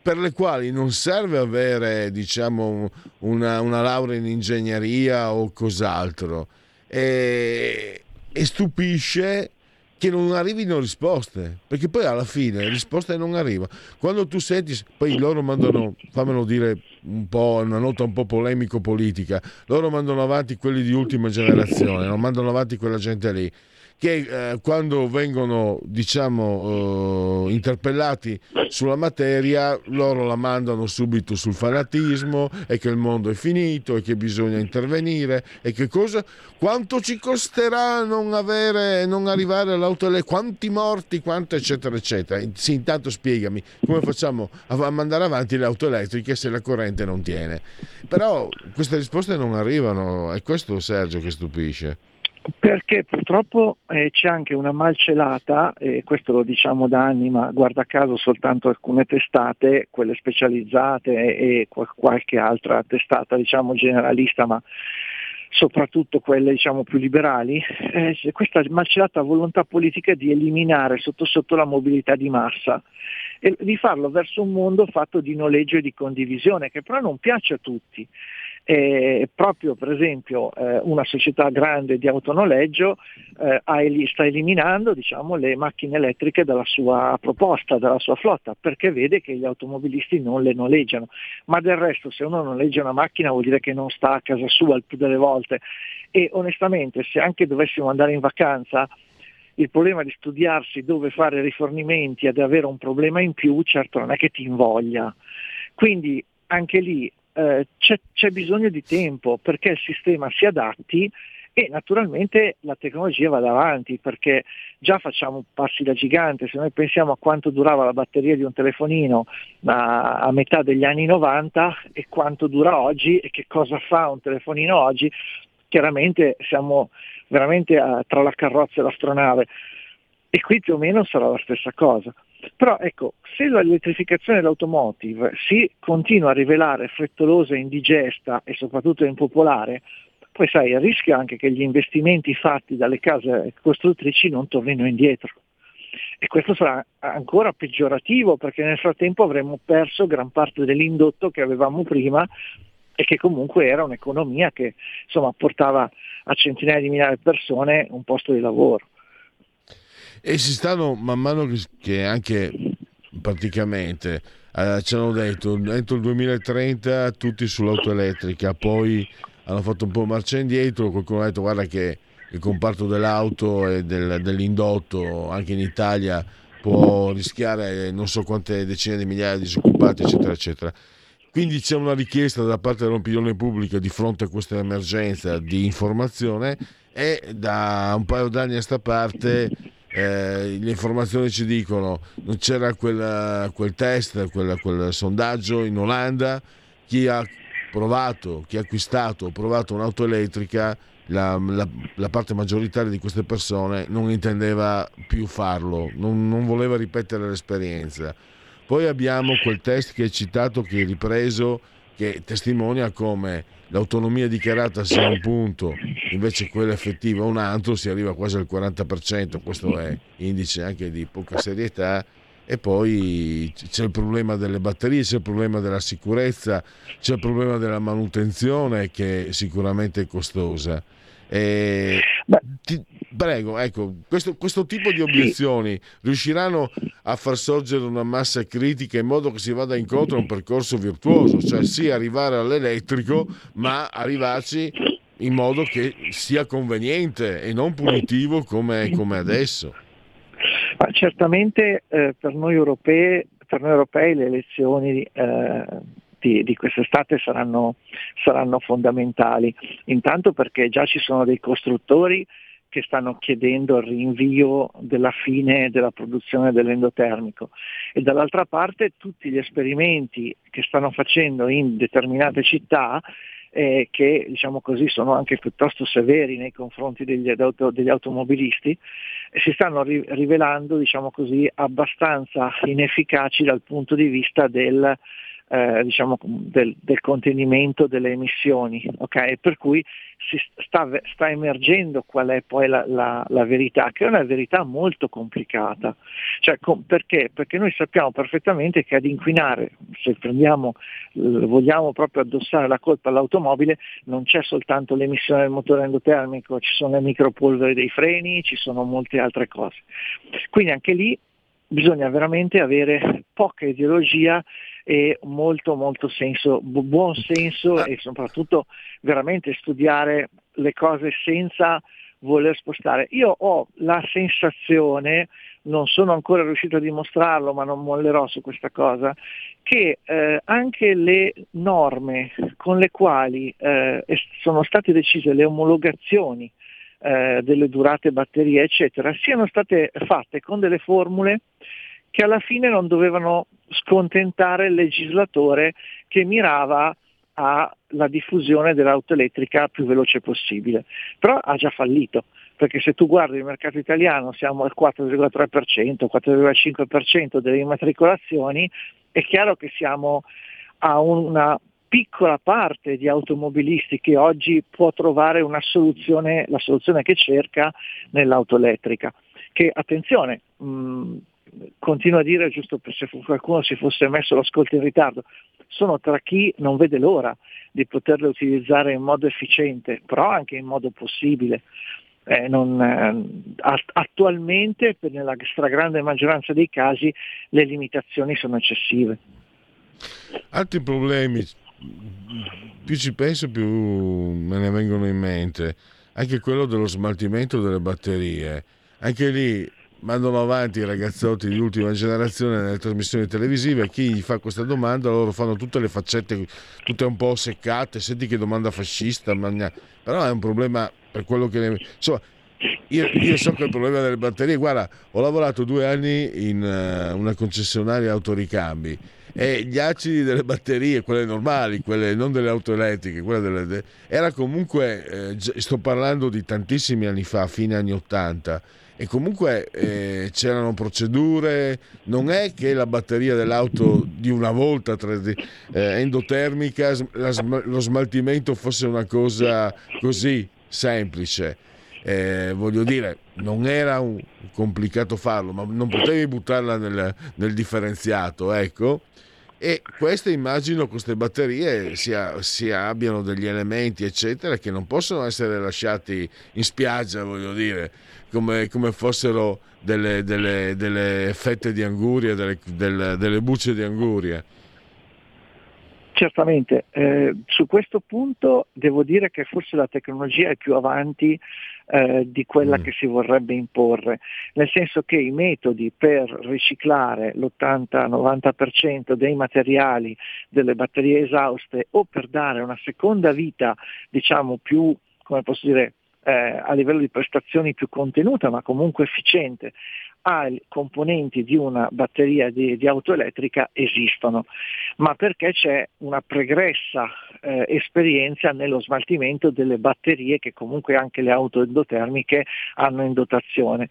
per le quali non serve avere, diciamo, una, una laurea in ingegneria o cos'altro, e, e stupisce che non arrivino risposte, perché poi alla fine risposte non arriva. Quando tu senti, poi loro mandano, fammelo dire un po', una nota un po' polemico-politica, loro mandano avanti quelli di ultima generazione, non mandano avanti quella gente lì, che eh, quando vengono, diciamo, eh, interpellati sulla materia, loro la mandano subito sul fanatismo, e che il mondo è finito, e che bisogna intervenire, e che cosa, quanto ci costerà non avere, non arrivare all'auto, quanti morti, quanto, eccetera eccetera. Sì, intanto spiegami come facciamo a mandare avanti le auto elettriche se la corrente non tiene. Però queste risposte non arrivano, è questo, Sergio, che stupisce. Perché purtroppo eh, c'è anche una malcelata, e eh, questo lo diciamo da anni, ma guarda caso soltanto alcune testate, quelle specializzate e, e qual- qualche altra testata, diciamo, generalista, ma soprattutto quelle, diciamo, più liberali, eh, questa malcelata volontà politica di eliminare sotto sotto la mobilità di massa e di farlo verso un mondo fatto di noleggio e di condivisione, che però non piace a tutti. Eh, proprio per esempio eh, una società grande di autonoleggio eh, ha, sta eliminando, diciamo, le macchine elettriche dalla sua proposta, dalla sua flotta, perché vede che gli automobilisti non le noleggiano. Ma del resto, se uno noleggia una macchina vuol dire che non sta a casa sua il più delle volte, e onestamente, se anche dovessimo andare in vacanza, il problema di studiarsi dove fare rifornimenti ed avere un problema in più certo non è che ti invoglia. Quindi anche lì C'è, c'è bisogno di tempo perché il sistema si adatti, e naturalmente la tecnologia va avanti, perché già facciamo passi da gigante. Se noi pensiamo a quanto durava la batteria di un telefonino a, a metà degli anni novanta e quanto dura oggi e che cosa fa un telefonino oggi, chiaramente siamo veramente a, tra la carrozza e l'astronave, e qui più o meno sarà la stessa cosa. Però ecco, se l'elettrificazione dell'automotive si continua a rivelare frettolosa, indigesta e soprattutto impopolare, poi sai, il rischio è anche che gli investimenti fatti dalle case costruttrici non tornino indietro, e questo sarà ancora peggiorativo, perché nel frattempo avremo perso gran parte dell'indotto che avevamo prima, e che comunque era un'economia che, insomma, portava a centinaia di migliaia di persone un posto di lavoro. E si stanno, man mano che anche praticamente eh, ci hanno detto entro il duemilatrenta tutti sull'auto elettrica, poi hanno fatto un po' marcia indietro, qualcuno ha detto guarda che il comparto dell'auto e del, dell'indotto anche in Italia può rischiare non so quante decine di migliaia di disoccupati, eccetera eccetera. Quindi c'è una richiesta da parte dell'opinione pubblica di fronte a questa emergenza di informazione, e da un paio d'anni a sta parte Eh, le informazioni ci dicono non c'era quella, quel test, quella, quel sondaggio in Olanda, chi ha provato, chi ha acquistato o provato un'auto elettrica, la, la, la parte maggioritaria di queste persone non intendeva più farlo, non, non voleva ripetere l'esperienza. Poi abbiamo quel test che hai citato, che hai ripreso, che testimonia come l'autonomia dichiarata sia un punto, invece quella effettiva un altro, si arriva quasi al quaranta per cento, questo è indice anche di poca serietà. E poi c'è il problema delle batterie, c'è il problema della sicurezza, c'è il problema della manutenzione che è sicuramente costosa. E ti, Prego, ecco, questo, questo tipo di obiezioni sì. riusciranno a far sorgere una massa critica in modo che si vada incontro a un percorso virtuoso, cioè sì arrivare all'elettrico, ma arrivarci in modo che sia conveniente e non punitivo come, come adesso. Ma certamente eh, per noi europei, per noi europei le elezioni eh, di, di quest'estate saranno, saranno fondamentali, intanto perché già ci sono dei costruttori che stanno chiedendo il rinvio della fine della produzione dell'endotermico, e dall'altra parte tutti gli esperimenti che stanno facendo in determinate città eh, che diciamo così sono anche piuttosto severi nei confronti degli, auto, degli automobilisti, si stanno ri- rivelando diciamo così abbastanza inefficaci dal punto di vista del Eh, diciamo del, del contenimento delle emissioni, okay? Per cui si sta, sta emergendo qual è poi la, la, la verità, che è una verità molto complicata, cioè, com- perché? Perché noi sappiamo perfettamente che ad inquinare, se prendiamo, eh, vogliamo proprio addossare la colpa all'automobile, non c'è soltanto l'emissione del motore endotermico, ci sono le micropolveri dei freni, ci sono molte altre cose, quindi anche lì bisogna veramente avere poca ideologia e molto molto senso, buon senso, e soprattutto veramente studiare le cose senza voler spostare. Io ho la sensazione, non sono ancora riuscito a dimostrarlo, ma non mollerò su questa cosa, che eh, anche le norme con le quali eh, sono state decise le omologazioni eh, delle durate batterie eccetera, siano state fatte con delle formule che alla fine non dovevano scontentare il legislatore che mirava alla diffusione dell'auto elettrica più veloce possibile. Però ha già fallito, perché se tu guardi il mercato italiano siamo al quattro virgola tre per cento, quattro virgola cinque per cento delle immatricolazioni, è chiaro che siamo a una piccola parte di automobilisti che oggi può trovare una soluzione, la soluzione che cerca nell'auto elettrica, che attenzione, mh, continuo a dire, giusto per se qualcuno si fosse messo l'ascolto in ritardo, sono tra chi non vede l'ora di poterle utilizzare in modo efficiente, però anche in modo possibile. Eh, non, eh, attualmente, nella stragrande maggioranza dei casi, le limitazioni sono eccessive. Altri problemi, più ci penso più me ne vengono in mente, anche quello dello smaltimento delle batterie. Anche lì mandano avanti i ragazzotti di ultima generazione nelle trasmissioni televisive, chi gli fa questa domanda loro fanno tutte le faccette tutte un po' seccate, senti che domanda fascista, magna... però è un problema per quello che ne... insomma io, io so che il problema delle batterie, guarda, ho lavorato due anni in uh, una concessionaria autoricambi e gli acidi delle batterie, quelle normali, quelle non delle auto elettriche, quelle delle de... era comunque eh, sto parlando di tantissimi anni fa, fine anni ottanta. E comunque eh, c'erano procedure, non è che la batteria dell'auto di una volta tra, eh, endotermica, la, lo smaltimento fosse una cosa così semplice, eh, voglio dire, non era un, complicato farlo, ma non potevi buttarla nel, nel differenziato, ecco. E queste, immagino, queste batterie sia, sia abbiano degli elementi eccetera che non possono essere lasciati in spiaggia, voglio dire, come, come fossero delle, delle, delle fette di anguria, delle, delle, delle bucce di anguria. Certamente, eh, su questo punto devo dire che forse la tecnologia è più avanti eh, di quella mm. che si vorrebbe imporre, nel senso che i metodi per riciclare l'ottanta novanta per cento dei materiali delle batterie esauste, o per dare una seconda vita, diciamo più, come posso dire, eh, a livello di prestazioni più contenuta ma comunque efficiente, ai componenti di una batteria di, di auto elettrica esistono, ma perché c'è una pregressa eh, esperienza nello smaltimento delle batterie che comunque anche le auto endotermiche hanno in dotazione.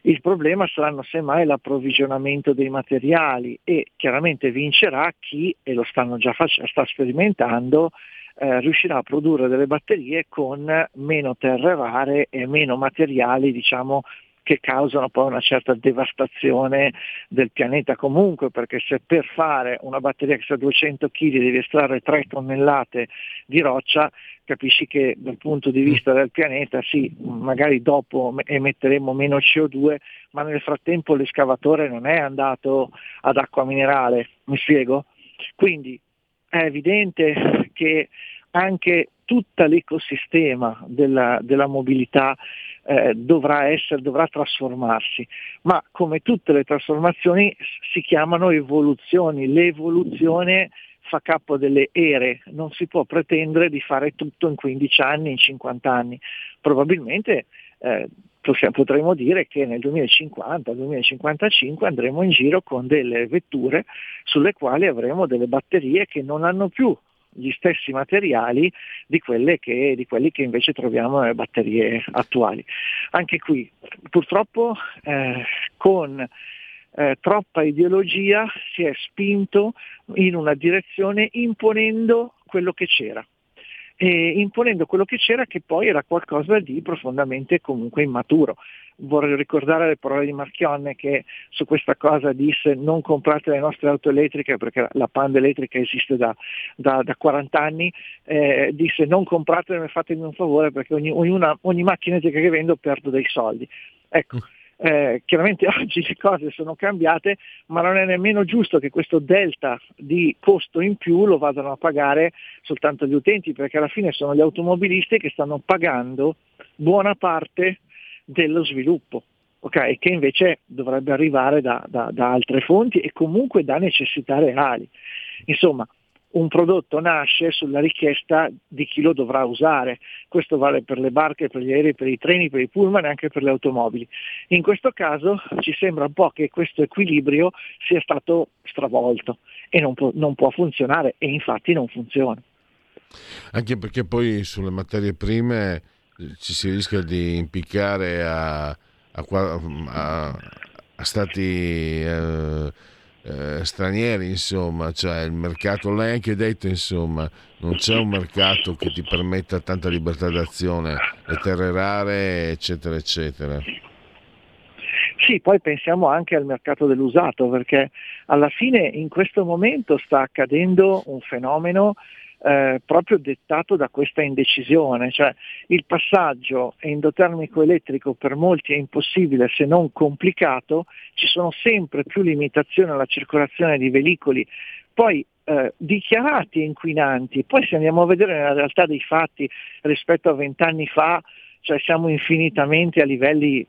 Il problema saranno semmai l'approvvigionamento dei materiali, e chiaramente vincerà chi, e lo stanno già facendo, sta sperimentando, Eh, riuscirà a produrre delle batterie con meno terre rare e meno materiali, diciamo, che causano poi una certa devastazione del pianeta comunque, perché se per fare una batteria che sta duecento chilogrammi devi estrarre tre tonnellate di roccia, capisci che dal punto di vista del pianeta sì, magari dopo emetteremo meno C O due, ma nel frattempo l'escavatore non è andato ad acqua minerale, mi spiego? Quindi è evidente che anche tutto l'ecosistema della, della mobilità eh, dovrà essere, dovrà trasformarsi, ma come tutte le trasformazioni si chiamano evoluzioni, l'evoluzione fa capo delle ere, non si può pretendere di fare tutto in quindici anni, in cinquanta anni, probabilmente eh, potremmo dire che nel duemilacinquanta duemilacinquantacinque andremo in giro con delle vetture sulle quali avremo delle batterie che non hanno più gli stessi materiali di, quelle che, di quelli che invece troviamo nelle batterie attuali. Anche qui purtroppo eh, con eh, troppa ideologia si è spinto in una direzione imponendo quello che c'era, e imponendo quello che c'era che poi era qualcosa di profondamente comunque immaturo. Vorrei ricordare le parole di Marchionne che su questa cosa disse: non comprate le nostre auto elettriche, perché la Panda elettrica esiste da, da, da quaranta anni, eh, disse non compratele, fatemi un favore perché ogni, ognuna, ogni macchina elettrica che vendo perdo dei soldi. Ecco, eh, chiaramente oggi le cose sono cambiate, ma non è nemmeno giusto che questo delta di costo in più lo vadano a pagare soltanto gli utenti, perché alla fine sono gli automobilisti che stanno pagando buona parte dello sviluppo, okay? Che invece dovrebbe arrivare da, da, da altre fonti e comunque da necessità reali. Insomma, un prodotto nasce sulla richiesta di chi lo dovrà usare, questo vale per le barche, per gli aerei, per i treni, per i pullman e anche per le automobili. In questo caso ci sembra un po' che questo equilibrio sia stato stravolto e non può, non può funzionare, e infatti non funziona. Anche perché poi sulle materie prime ci si rischia di impiccare a, a, a, a stati eh, eh, stranieri, insomma, cioè il mercato, lei ha anche detto, insomma, non c'è un mercato che ti permetta tanta libertà d'azione, le terre rare, eccetera, eccetera. Sì, poi pensiamo anche al mercato dell'usato, perché alla fine in questo momento sta accadendo un fenomeno Eh, proprio dettato da questa indecisione, cioè il passaggio endotermico elettrico per molti è impossibile se non complicato, ci sono sempre più limitazioni alla circolazione di veicoli, poi eh, dichiarati inquinanti, poi se andiamo a vedere nella realtà dei fatti rispetto a vent'anni fa, cioè siamo infinitamente a livelli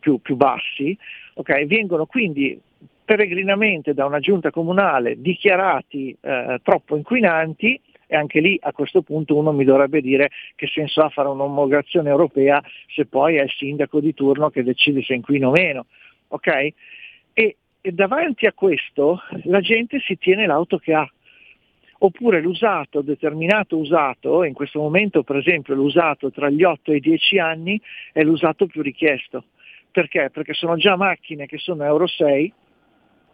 più, più bassi, okay? Vengono quindi peregrinamente da una giunta comunale dichiarati eh, troppo inquinanti. E anche lì a questo punto uno mi dovrebbe dire che senso ha fare un'omologazione europea se poi è il sindaco di turno che decide se inquina o meno, ok? E, e davanti a questo la gente si tiene l'auto che ha, oppure l'usato, determinato usato, in questo momento per esempio l'usato tra gli otto e i dieci anni è l'usato più richiesto, perché? Perché sono già macchine che sono Euro sei,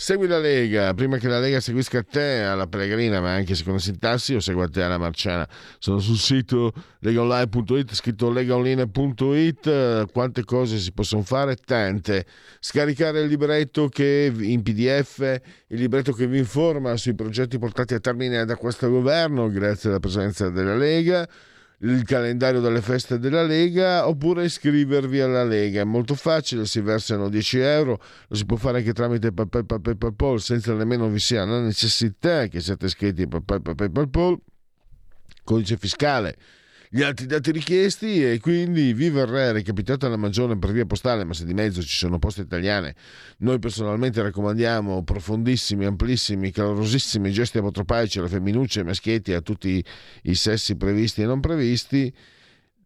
Segui la Lega, prima che la Lega seguisca te alla Pellegrina, ma anche secondo sintassi, o segua te alla Marciana. Sono sul sito legaonline punto it, scritto legaonline punto it, quante cose si possono fare? Tante. Scaricare il libretto che in P D F, il libretto che vi informa sui progetti portati a termine da questo governo, grazie alla presenza della Lega, il calendario delle feste della Lega, oppure iscrivervi alla Lega. È molto facile, si versano dieci euro, lo si può fare anche tramite PayPal, senza nemmeno vi sia la necessità che siate iscritti a PayPal, codice fiscale, gli altri dati richiesti, e quindi vi verrà recapitata la maggiore per via postale, ma se di mezzo ci sono poste italiane, noi personalmente raccomandiamo profondissimi, amplissimi, calorosissimi gesti apotropaici alle femminucce e maschietti, a tutti i sessi previsti e non previsti,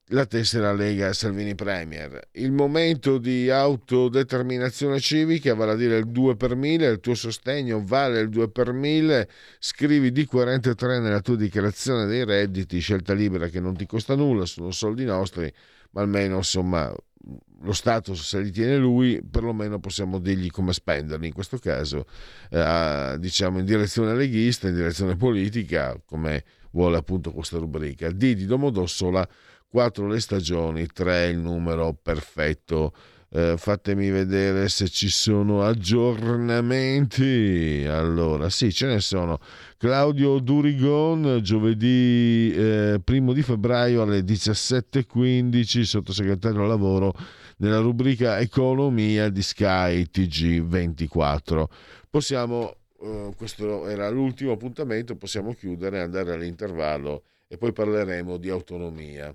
la tessera Lega Salvini Premier. Il momento di autodeterminazione civica, vale a dire il due per mille, il tuo sostegno vale il due per mille, scrivi D quarantatré nella tua dichiarazione dei redditi, scelta libera che non ti costa nulla, sono soldi nostri, ma almeno insomma lo Stato se li tiene lui, perlomeno possiamo dirgli come spenderli, in questo caso eh, diciamo in direzione leghista, in direzione politica, come vuole appunto questa rubrica. D di Domodossola, quattro le stagioni, tre il numero perfetto. Eh, fatemi vedere se ci sono aggiornamenti. Allora, sì, ce ne sono. Claudio Durigon, giovedì eh, primo di febbraio alle diciassette e quindici, sottosegretario lavoro, nella rubrica Economia di Sky T G ventiquattro. Possiamo, eh, questo era l'ultimo appuntamento, possiamo chiudere, andare all'intervallo e poi parleremo di autonomia.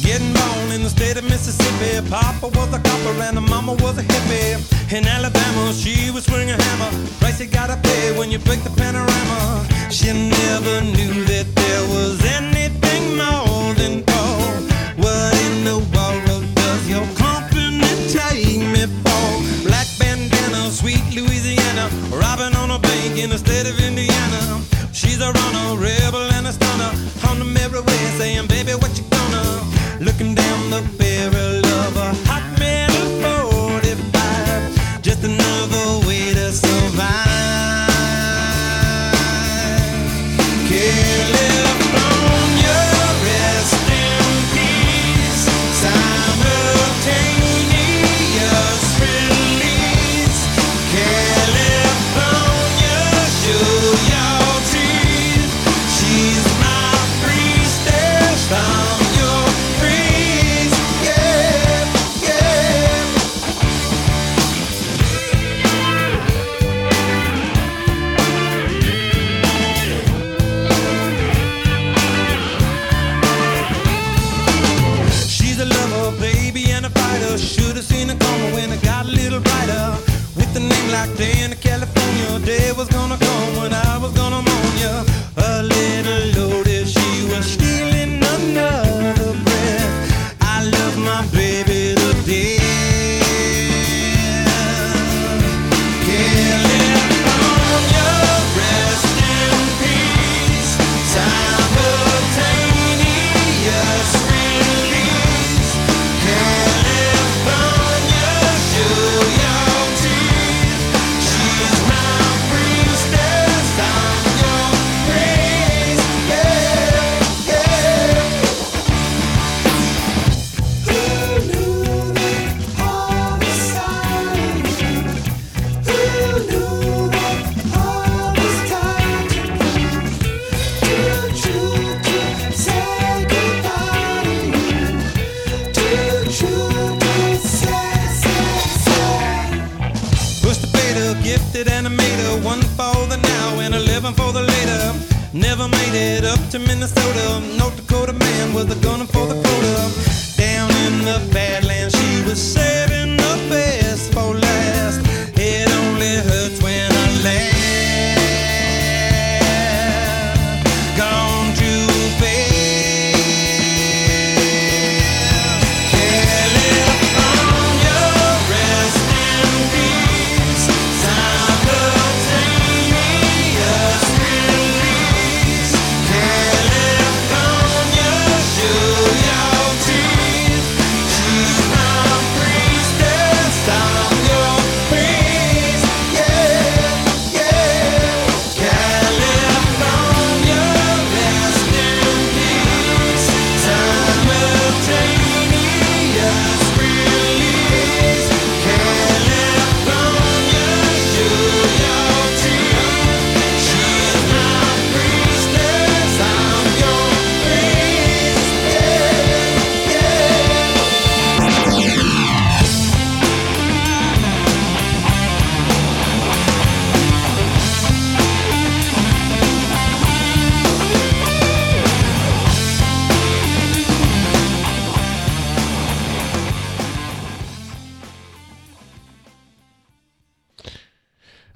Getting born in the state of Mississippi, Papa was a copper and Mama was a hippie. In Alabama, she would swing a hammer. Price you gotta pay when you break the panorama. She never knew that there was anything more than gold. What in the world does your company take me for? Black bandana, sweet Louisiana, robbing on a bank in the state of Indiana. She's a runner, rebel and a stunner, on them everywhere saying, baby, what you gonna? Looking down the barrel of a hot metal forty-five. Just another way to survive. Can't live on your rest in peace. Simultaneous release. Can't live on your show your teeth. She's my priestess from your priest. Yeah, yeah. She's a lover, baby, and a fighter. Should've seen her coming when I got a little brighter. With a name like Dan of California, day was gonna come when I was gonna mourn ya. A little loaded, she was stealing another breath. I love my baby to death. Can't live on your rest in peace. Simultaneous release. Can't live on your show your teeth. She's my priestess, I'm your priest. Yeah, yeah. Who knew that all the sun? Who knew writer, gifted animator, one for the now and eleven for the later. Never made it up to Minnesota, North Dakota man was a gunner for the quota. Down in the Badlands she was saving the best for last. It only hurts when I laugh.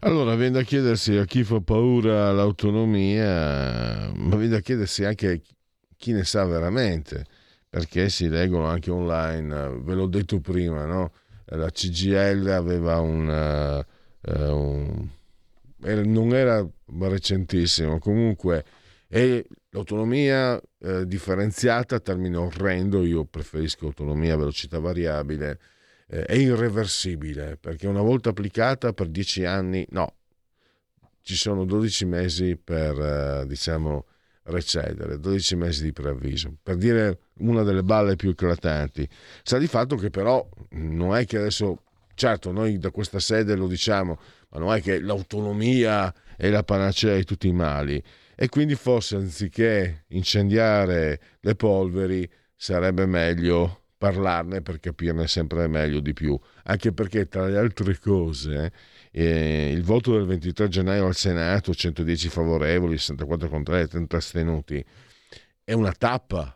Allora, viene da chiedersi a chi fa paura l'autonomia, ma viene da chiedersi anche chi ne sa veramente, perché si leggono anche online. Ve l'ho detto prima, no? La C G I L aveva una, eh, un... non era recentissimo, comunque, e l'autonomia eh, differenziata, termine orrendo, io preferisco autonomia a velocità variabile, è irreversibile, perché una volta applicata per dieci anni, no, ci sono dodici mesi per, diciamo, recedere, dodici mesi di preavviso, per dire una delle balle più eclatanti. Sta di fatto che però non è che adesso, certo, noi da questa sede lo diciamo, ma non è che l'autonomia è la panacea di tutti i mali, e quindi forse anziché incendiare le polveri sarebbe meglio parlarne per capirne sempre meglio di più, anche perché tra le altre cose eh, il voto del ventitré gennaio al Senato, centodieci favorevoli, sessantaquattro contrari e trenta astenuti, è una tappa,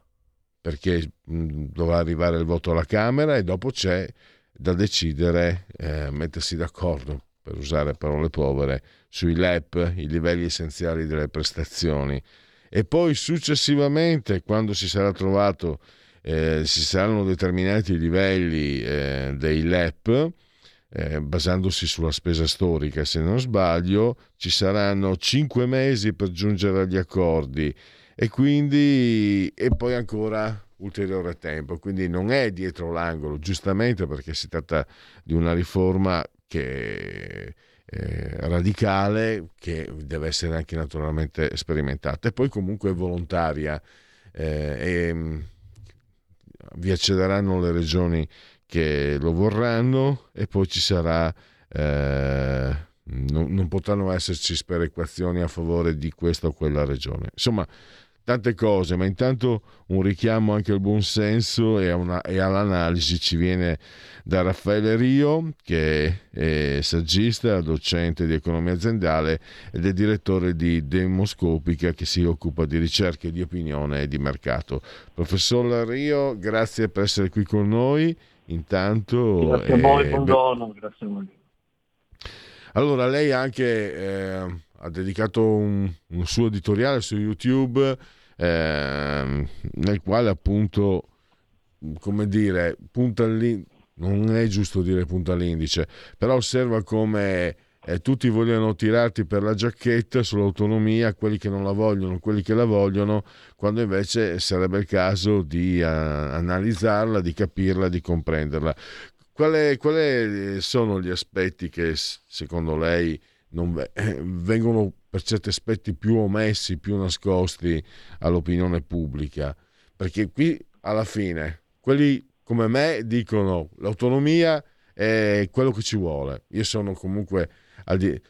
perché mh, dovrà arrivare il voto alla Camera e dopo c'è da decidere, eh, mettersi d'accordo, per usare parole povere, sui L E P, i livelli essenziali delle prestazioni, e poi successivamente, quando si sarà trovato Eh, si saranno determinati i livelli eh, dei L E P, eh, basandosi sulla spesa storica, se non sbaglio, ci saranno cinque mesi per giungere agli accordi, e quindi e poi ancora ulteriore tempo, quindi non è dietro l'angolo, giustamente, perché si tratta di una riforma che eh, radicale, che deve essere anche naturalmente sperimentata, e poi comunque è volontaria, eh, e vi accederanno le regioni che lo vorranno, e poi ci sarà eh, non, non potranno esserci sperequazioni a favore di questa o quella regione, insomma tante cose, ma intanto un richiamo anche al buon senso e, a una, e all'analisi ci viene da Raffaele Rio, che è saggista, docente di economia aziendale ed è direttore di Demoscopica, che si occupa di ricerche di opinione e di mercato. Professor Rio, grazie per essere qui con noi. Intanto, grazie a voi, buongiorno, grazie a voi. Allora, lei anche eh, ha dedicato un, un suo editoriale su YouTube, eh, nel quale appunto, come dire, punta all'indice, non è giusto dire punta all'indice, però osserva come eh, tutti vogliono tirarti per la giacchetta sull'autonomia, quelli che non la vogliono, quelli che la vogliono, quando invece sarebbe il caso di a, analizzarla, di capirla, di comprenderla. Quali qual sono gli aspetti che secondo lei non vengono per certi aspetti più omessi, più nascosti all'opinione pubblica? Perché qui alla fine quelli come me dicono l'autonomia è quello che ci vuole. Io sono comunque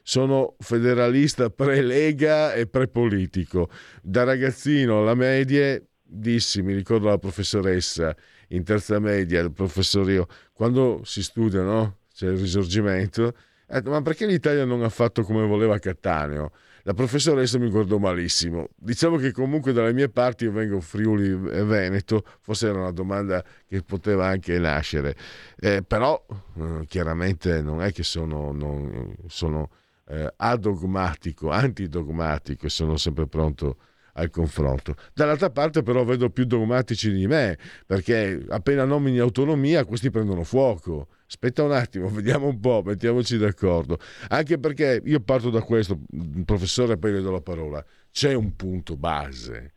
sono federalista pre-lega e pre-politico. Da ragazzino alla medie dissi, mi ricordo la professoressa in terza media, il professor Rio, quando si studia, no? C'è il risorgimento, Ha detto, ma perché l'Italia non ha fatto come voleva Cattaneo? La professoressa mi guardò malissimo. Diciamo che comunque dalle mie parti, io vengo Friuli e Veneto, forse era una domanda che poteva anche nascere, eh, però eh, chiaramente non è che sono, non, sono eh, adogmatico, antidogmatico, e sono sempre pronto al confronto. Dall'altra parte però vedo più dogmatici di me, perché appena nomini autonomia questi prendono fuoco. Aspetta un attimo, vediamo un po', mettiamoci d'accordo, anche perché io parto da questo, professore, poi le do la parola. C'è un punto base,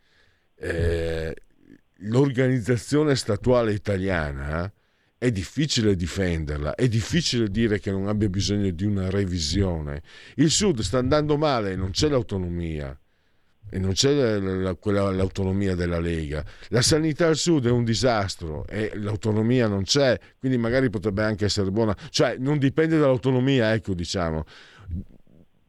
eh, l'organizzazione statuale italiana è difficile difenderla, è difficile dire che non abbia bisogno di una revisione. Il Sud sta andando male, non c'è l'autonomia e non c'è la, quella, l'autonomia della Lega. La sanità al Sud è un disastro e l'autonomia non c'è, quindi magari potrebbe anche essere buona, cioè non dipende dall'autonomia, ecco, diciamo.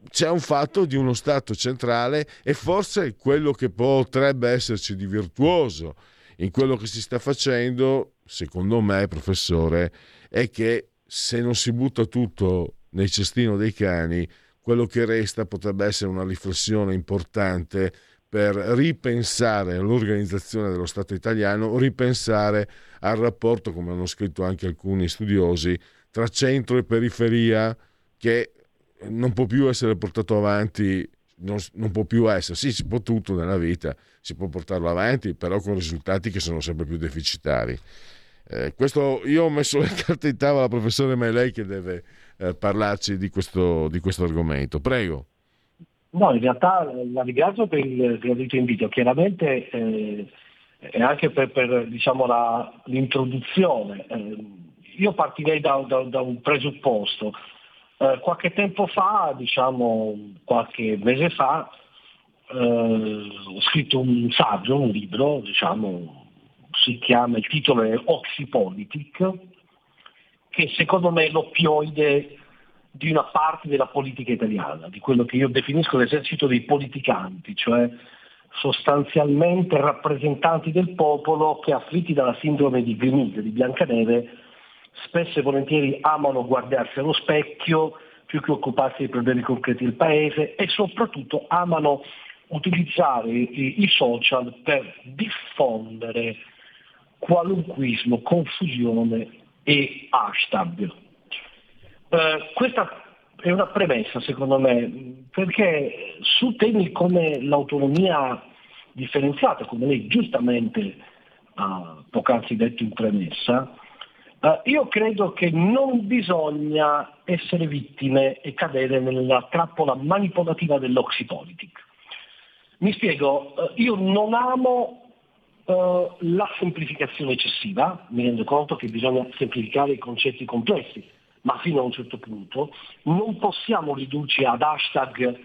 C'è un fatto di uno Stato centrale e forse quello che potrebbe esserci di virtuoso in quello che si sta facendo, secondo me, professore, è che se non si butta tutto nel cestino dei cani, quello che resta potrebbe essere una riflessione importante per ripensare all'organizzazione dello Stato italiano, ripensare al rapporto, come hanno scritto anche alcuni studiosi, tra centro e periferia, che non può più essere portato avanti, non, non può più essere, sì, si può tutto nella vita, si può portarlo avanti, però con risultati che sono sempre più deficitari. Eh, questo, io ho messo le carte in tavola, professore, ma è lei che deve eh, parlarci di questo, di questo argomento. Prego. No, in realtà la ringrazio per il gradito invito. Chiaramente eh, e anche per, per diciamo la, l'introduzione. Eh, io partirei da, da, da un presupposto. Eh, qualche tempo fa, diciamo qualche mese fa, eh, ho scritto un saggio, un libro, diciamo. Si chiama, il titolo è Oxypolitik, che secondo me è l'oppioide di una parte della politica italiana, di quello che io definisco l'esercito dei politicanti, cioè sostanzialmente rappresentanti del popolo che, afflitti dalla sindrome di Grimilde, di Biancaneve, spesso e volentieri amano guardarsi allo specchio più che occuparsi dei problemi concreti del paese, e soprattutto amano utilizzare i, i social per diffondere qualunquismo, confusione e hashtag. Eh, questa è una premessa, secondo me, perché su temi come l'autonomia differenziata, come lei giustamente ha eh, poc'anzi detto in premessa, eh, io credo che non bisogna essere vittime e cadere nella trappola manipolativa dell'oxypolitik. Mi spiego, io non amo Uh, la semplificazione eccessiva, mi rendo conto che bisogna semplificare i concetti complessi, ma fino a un certo punto non possiamo ridurci ad hashtag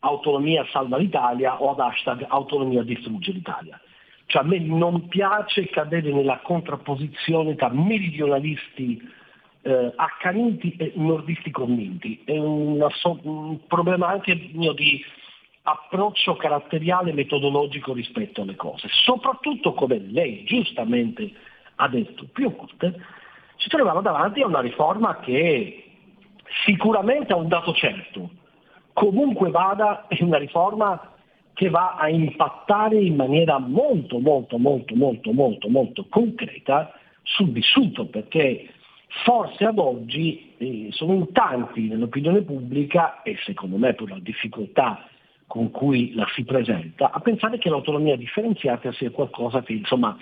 autonomia salva l'Italia o ad hashtag autonomia distrugge l'Italia. Cioè a me non piace cadere nella contrapposizione tra meridionalisti eh, accaniti e nordisti convinti. È una so- un problema anche mio di approccio caratteriale metodologico rispetto alle cose, soprattutto, come lei giustamente ha detto più volte, ci troviamo davanti a una riforma che sicuramente ha un dato certo, comunque vada, è una riforma che va a impattare in maniera molto molto molto molto molto molto concreta sul vissuto, perché forse ad oggi eh, sono in tanti nell'opinione pubblica, e secondo me per la difficoltà con cui la si presenta, a pensare che l'autonomia differenziata sia qualcosa che, insomma,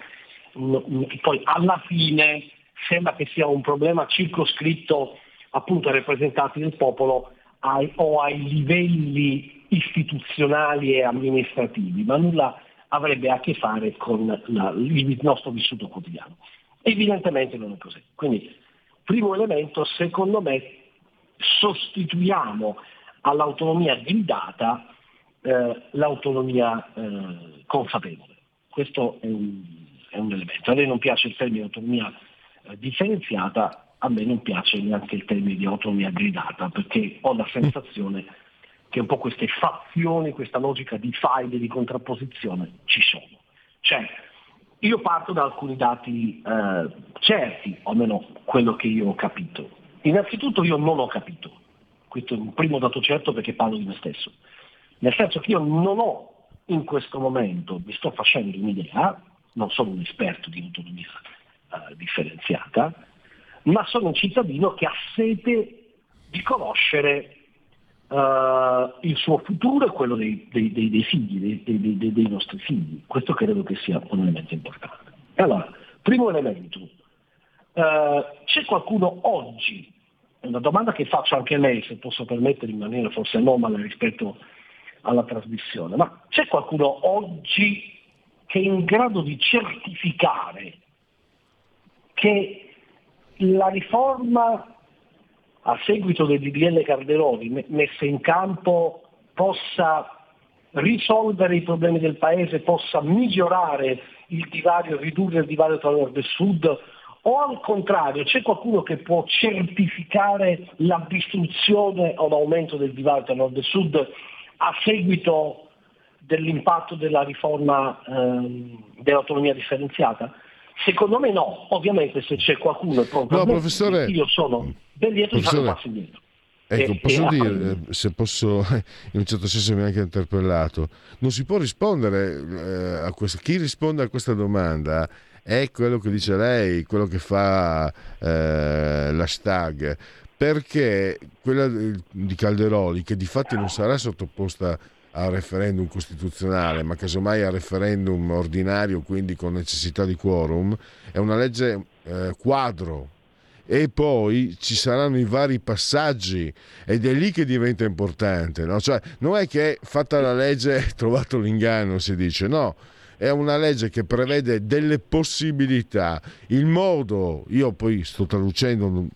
poi alla fine sembra che sia un problema circoscritto appunto ai rappresentanti del popolo ai, o ai livelli istituzionali e amministrativi, ma nulla avrebbe a che fare con la, il nostro vissuto quotidiano. Evidentemente non è così. Quindi, primo elemento, secondo me, sostituiamo all'autonomia guidata Eh, l'autonomia eh, consapevole. Questo è un, è un elemento. A lei non piace il termine autonomia eh, differenziata, a me non piace neanche il termine di autonomia gridata, perché ho la sensazione che un po' queste fazioni, questa logica di faide, di contrapposizione ci sono. Cioè, io parto da alcuni dati eh, certi, o almeno quello che io ho capito. Innanzitutto io non ho capito questo è un primo dato certo perché parlo di me stesso, nel senso che io non ho in questo momento, mi sto facendo un'idea, non sono un esperto di autonomia eh, differenziata, ma sono un cittadino che ha sete di conoscere eh, il suo futuro e quello dei, dei, dei, dei figli, dei, dei, dei, dei nostri figli. Questo credo che sia un elemento importante. Allora, primo elemento, eh, c'è qualcuno oggi, è una domanda che faccio anche a lei, se posso permettere, in maniera forse anomala rispetto alla trasmissione, ma c'è qualcuno oggi che è in grado di certificare che la riforma a seguito del D D L Calderoli messa in campo possa risolvere i problemi del paese, possa migliorare il divario, ridurre il divario tra nord e sud, o al contrario c'è qualcuno che può certificare la distruzione o l'aumento del divario tra nord e sud a seguito dell'impatto della riforma ehm, dell'autonomia differenziata? Secondo me no, ovviamente se c'è qualcuno è pronto, no, professore, io sono ben lieto di fare un passo indietro. Ecco, e, posso e dire, se posso, in un certo senso mi ha anche interpellato, non si può rispondere eh, a questo, chi risponde a questa domanda è quello che dice lei, quello che fa eh, l'hashtag, perché quella di Calderoli, che di fatto non sarà sottoposta a referendum costituzionale, ma casomai a referendum ordinario, quindi con necessità di quorum, è una legge eh, quadro, e poi ci saranno i vari passaggi ed è lì che diventa importante, no? Cioè, non è che fatta la legge è trovato l'inganno, si dice, no. È una legge che prevede delle possibilità, il modo, io poi sto traducendo,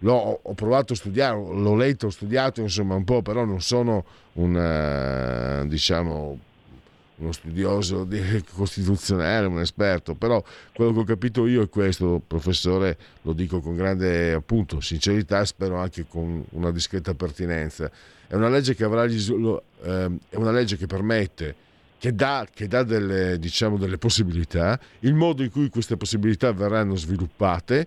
l'ho ho provato a studiare, l'ho letto, ho studiato insomma un po', però non sono un diciamo uno studioso di costituzionale, un esperto, però quello che ho capito io è questo, professore, lo dico con grande appunto sincerità, spero anche con una discreta pertinenza, è una legge che avrà gli, ehm, è una legge che permette Che dà, che dà delle, diciamo, delle possibilità, il modo in cui queste possibilità verranno sviluppate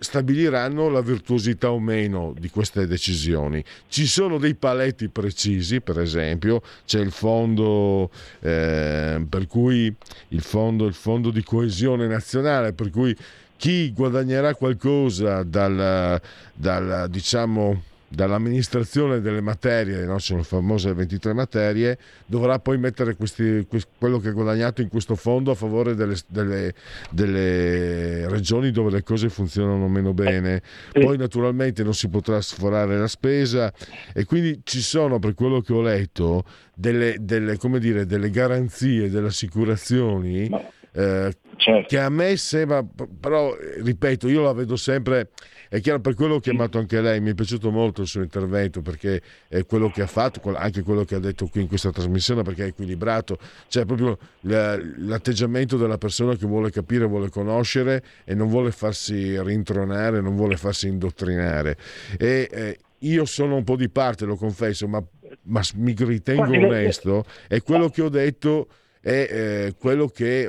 stabiliranno la virtuosità o meno di queste decisioni. Ci sono dei paletti precisi, per esempio c'è il fondo eh, per cui il fondo, il fondo di coesione nazionale, per cui chi guadagnerà qualcosa dal, dal diciamo dall'amministrazione delle materie, no? Sono le famose ventitré materie, dovrà poi mettere questi, quello che ha guadagnato in questo fondo a favore delle, delle, delle regioni dove le cose funzionano meno bene, poi naturalmente non si potrà sforare la spesa e quindi ci sono, per quello che ho letto, delle, delle, come dire, delle garanzie, delle assicurazioni eh, certo. Che a me sembra, però ripeto, io la vedo sempre, è chiaro, per quello ho chiamato anche lei, mi è piaciuto molto il suo intervento perché è quello che ha fatto, anche quello che ha detto qui in questa trasmissione, perché è equilibrato, cioè proprio l'atteggiamento della persona che vuole capire, vuole conoscere e non vuole farsi rintronare, non vuole farsi indottrinare. E eh, io sono un po' di parte, lo confesso, ma, ma mi ritengo onesto, e quello che ho detto è eh, quello che eh,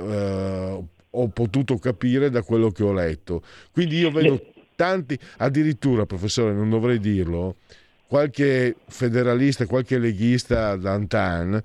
ho potuto capire da quello che ho letto, quindi io vedo tanti, addirittura, professore, non dovrei dirlo, qualche federalista, qualche leghista d'antan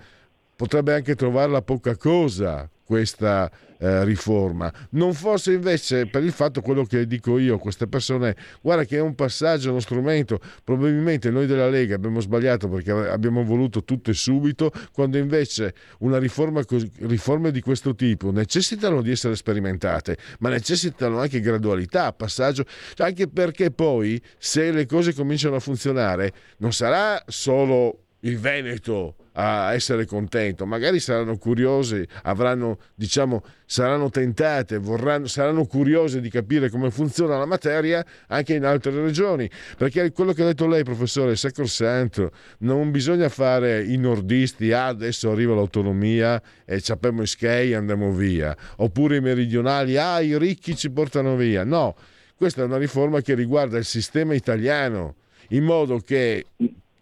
potrebbe anche trovarla poca cosa questa eh, riforma, non fosse invece per il fatto, quello che dico io, queste persone, guarda che è un passaggio, uno strumento, probabilmente noi della Lega abbiamo sbagliato perché abbiamo voluto tutto e subito, quando invece una riforma, riforme di questo tipo necessitano di essere sperimentate, ma necessitano anche gradualità, passaggio, anche perché poi se le cose cominciano a funzionare non sarà solo il Veneto a essere contento, magari saranno curiosi, avranno, diciamo, saranno tentate, vorranno, saranno curiosi di capire come funziona la materia anche in altre regioni, perché quello che ha detto lei, professore, è sacrosanto, non bisogna fare i nordisti, ah, adesso arriva l'autonomia e ci apriamo i schei e andiamo via, oppure i meridionali, ah, i ricchi ci portano via, no, questa è una riforma che riguarda il sistema italiano, in modo che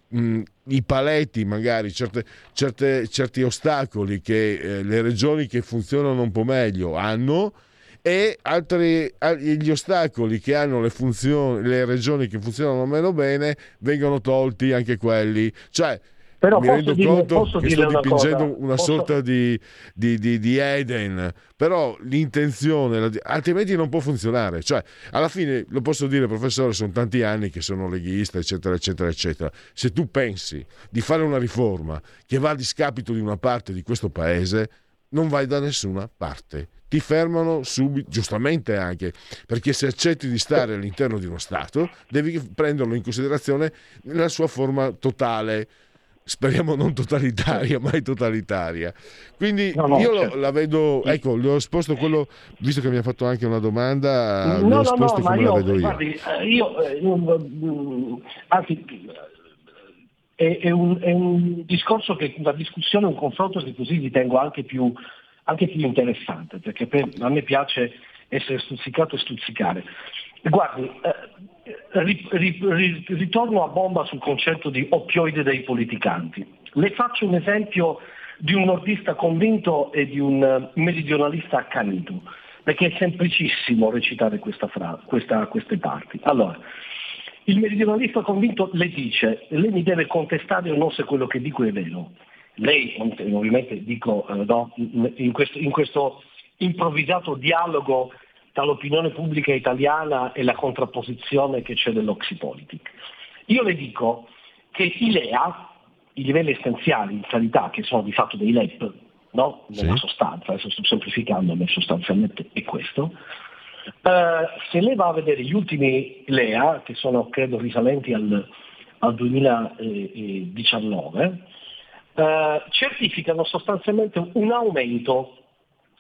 mh, i paletti, magari certe, certe, certi ostacoli che eh, le regioni che funzionano un po' meglio hanno, e altri, gli ostacoli che hanno le funzioni, le regioni che funzionano meno bene vengono tolti anche quelli. Cioè, però mi rendo dire, conto che sto dipingendo una, una posso... sorta di, di, di, di Eden, però l'intenzione, la... altrimenti non può funzionare. Cioè, alla fine, lo posso dire, professore, sono tanti anni che sono leghista, eccetera, eccetera, eccetera. Se tu pensi di fare una riforma che va a discapito di una parte di questo paese, non vai da nessuna parte. Ti fermano subito, giustamente anche, perché se accetti di stare all'interno di uno Stato, devi prenderlo in considerazione nella sua forma totale. Speriamo non totalitaria, mai totalitaria. Quindi no, no, io certo. la vedo, ecco, le ho esposto quello, visto che mi ha fatto anche una domanda, no, le ho esposto no, no, come io, la vedo io. Guardi, io eh, anzi, è, è, un, è un discorso che una discussione, un confronto che così ritengo anche più, anche più interessante, perché per, a me piace essere stuzzicato e stuzzicare. Guardi, eh, ri, ri, ri, ritorno a bomba sul concetto di oppioide dei politicanti. Le faccio un esempio di un nordista convinto e di un meridionalista accanito, perché è semplicissimo recitare questa fra, questa, queste parti. Allora, il meridionalista convinto le dice, lei mi deve contestare o no se quello che dico è vero. Lei, ovviamente dico, no, in questo, in questo improvvisato dialogo tra l'opinione pubblica italiana e la contrapposizione che c'è dell'Oxypolitik. Io le dico che i LEA, i livelli essenziali di sanità, che sono di fatto dei L E P, no? Nella sì. sostanza, adesso sto semplificando, ma sostanzialmente è questo, eh, se lei va a vedere gli ultimi LEA, che sono credo risalenti al, al duemiladiciannove, eh, certificano sostanzialmente un aumento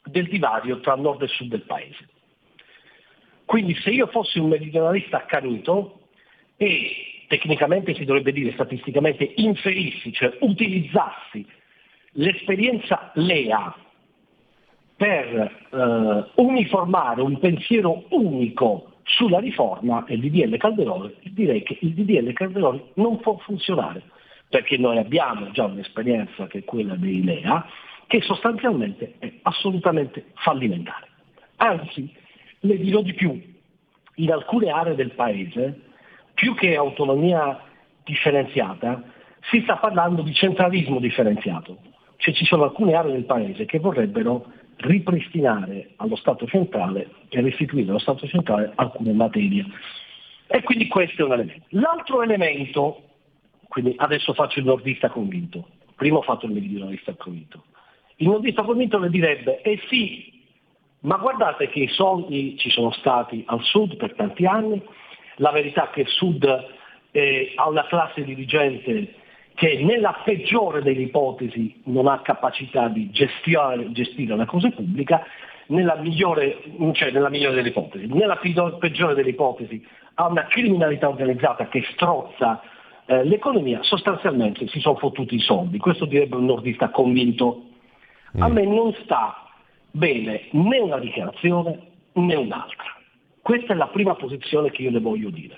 del divario tra nord e sud del paese. Quindi se io fossi un meridionalista accanito e tecnicamente si dovrebbe dire statisticamente inferissi, cioè utilizzassi l'esperienza LEA per eh, uniformare un pensiero unico sulla riforma del D D L Calderoli, direi che il D D L Calderoli non può funzionare, perché noi abbiamo già un'esperienza che è quella dei LEA, che sostanzialmente è assolutamente fallimentare. Anzi, le dirò di più, in alcune aree del paese, più che autonomia differenziata, si sta parlando di centralismo differenziato. Cioè ci sono alcune aree del paese che vorrebbero ripristinare allo Stato centrale e restituire allo Stato centrale alcune materie. E quindi questo è un elemento. L'altro elemento, quindi adesso faccio il nordista convinto, prima ho fatto il meridionalista convinto. Il nordista convinto le direbbe, eh sì, ma guardate che i soldi ci sono stati al sud per tanti anni, la verità è che il sud eh, ha una classe dirigente che nella peggiore delle ipotesi non ha capacità di gestire, gestire la cosa pubblica, nella migliore, cioè nella migliore delle ipotesi, nella peggiore delle ipotesi ha una criminalità organizzata che strozza eh, l'economia, sostanzialmente si sono fottuti i soldi, questo direbbe un nordista convinto. Mm. A me non sta bene, né una dichiarazione né un'altra. Questa è la prima posizione che io le voglio dire.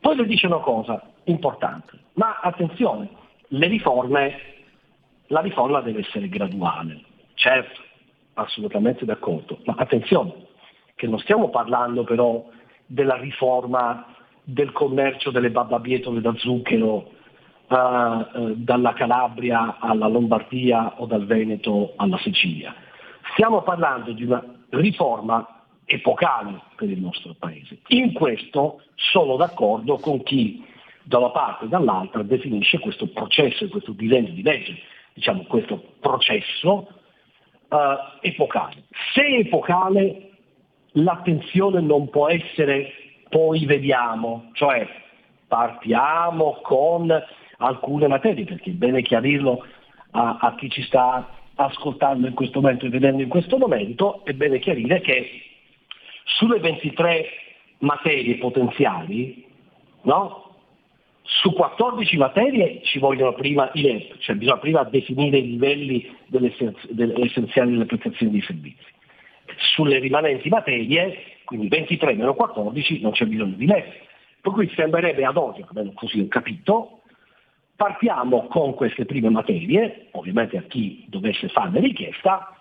Poi le dice una cosa importante, ma attenzione, le riforme, la riforma deve essere graduale. Certo, assolutamente d'accordo, ma attenzione, che non stiamo parlando però della riforma del commercio delle barbabietole da zucchero eh, eh, dalla Calabria alla Lombardia o dal Veneto alla Sicilia. Stiamo parlando di una riforma epocale per il nostro Paese. In questo sono d'accordo con chi da una parte e dall'altra definisce questo processo, questo disegno di legge, diciamo questo processo eh, epocale. Se è epocale, l'attenzione non può essere poi vediamo, cioè partiamo con alcune materie, perché è bene chiarirlo a, a chi ci sta ascoltando in questo momento e vedendo in questo momento, è bene chiarire che sulle ventitré materie potenziali, no? Su quattordici materie ci vogliono prima i L E P, cioè bisogna prima definire i livelli essenziali delle prestazioni dei servizi. Sulle rimanenti materie, quindi ventitré meno quattordici, non c'è bisogno di L E P. Per cui sembrerebbe ad oggi, almeno così ho capito, partiamo con queste prime materie, ovviamente a chi dovesse fare richiesta,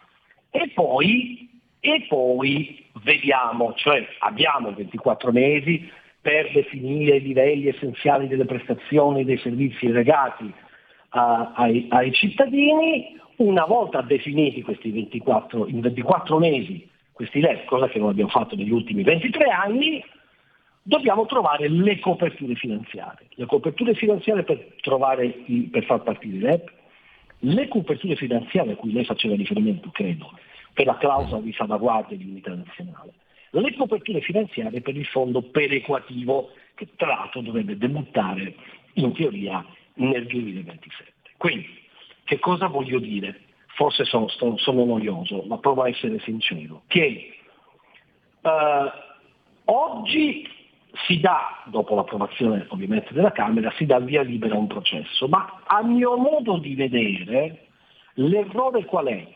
e poi E poi vediamo, cioè abbiamo ventiquattro mesi per definire i livelli essenziali delle prestazioni e dei servizi legati a, ai, ai cittadini. Una volta definiti questi ventiquattro, in ventiquattro mesi questi L E P, cosa che non abbiamo fatto negli ultimi ventitré anni, dobbiamo trovare le coperture finanziarie. Le coperture finanziarie per, trovare i, per far partire i L E P, le coperture finanziarie a cui lei faceva riferimento, credo, per la clausola di salvaguardia di unità nazionale, le coperture finanziarie per il fondo perequativo che tra l'altro dovrebbe debuttare in teoria nel duemilaventisette. Quindi, che cosa voglio dire? Forse sono, sono noioso, ma provo a essere sincero, che eh, oggi si dà, dopo l'approvazione ovviamente della Camera, si dà via libera a un processo, ma a mio modo di vedere l'errore qual è?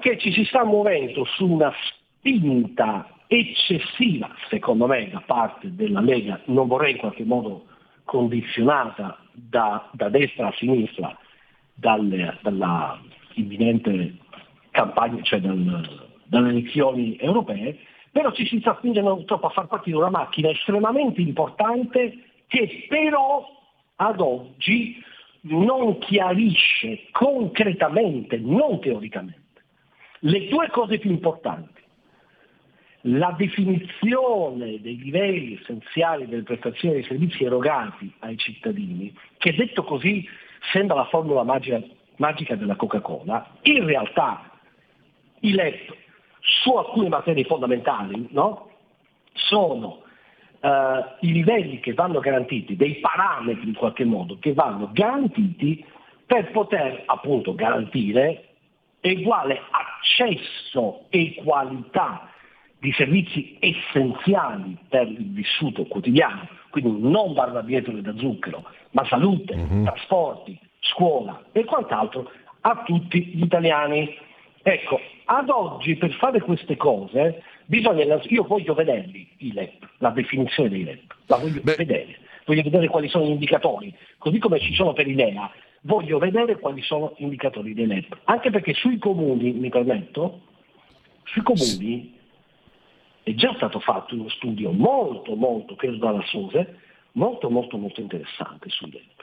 Che ci si sta muovendo su una spinta eccessiva, secondo me, da parte della Lega, non vorrei in qualche modo condizionata da, da destra a sinistra, dalle, dalla imminente campagna, cioè dal, dalle elezioni europee, però ci si sta spingendo troppo a far partire una macchina estremamente importante che però ad oggi non chiarisce concretamente, non teoricamente, le due cose più importanti: la definizione dei livelli essenziali delle prestazioni dei servizi erogati ai cittadini, che detto così sembra la formula magica, magica della Coca-Cola, in realtà i L E P su alcune materie fondamentali, no? Sono eh, i livelli che vanno garantiti, dei parametri in qualche modo, che vanno garantiti per poter appunto garantire uguale accesso e qualità di servizi essenziali per il vissuto quotidiano, quindi non barbabietole da zucchero, ma salute, mm-hmm. trasporti, scuola e quant'altro a tutti gli italiani. Ecco, ad oggi per fare queste cose bisogna, io voglio vederli i L E P, la definizione dei L E P, la voglio Beh. vedere, voglio vedere quali sono gli indicatori, così come ci sono per i L E A. Voglio vedere quali sono gli indicatori dei L E P, anche perché sui comuni, mi permetto, sui comuni è già stato fatto uno studio molto molto, credo dalla SOSE, molto molto molto interessante sui L E P.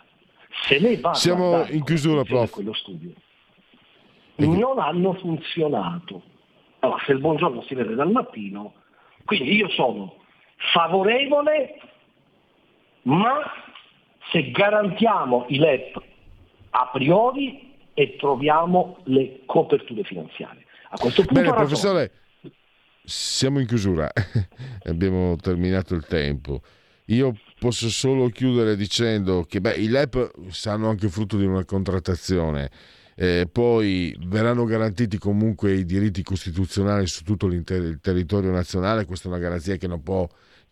Se ne va Siamo in chiusura, prof. Quello studio non hanno funzionato. Allora, se il buongiorno si vede dal mattino, quindi io sono favorevole, ma se garantiamo i L E P a priori e troviamo le coperture finanziarie. A questo punto Bene, professore, siamo in chiusura, abbiamo terminato il tempo. Io posso solo chiudere dicendo che beh, i L E P saranno anche frutto di una contrattazione, eh, poi verranno garantiti comunque i diritti costituzionali su tutto l'intero il territorio nazionale. Questa è una garanzia che non può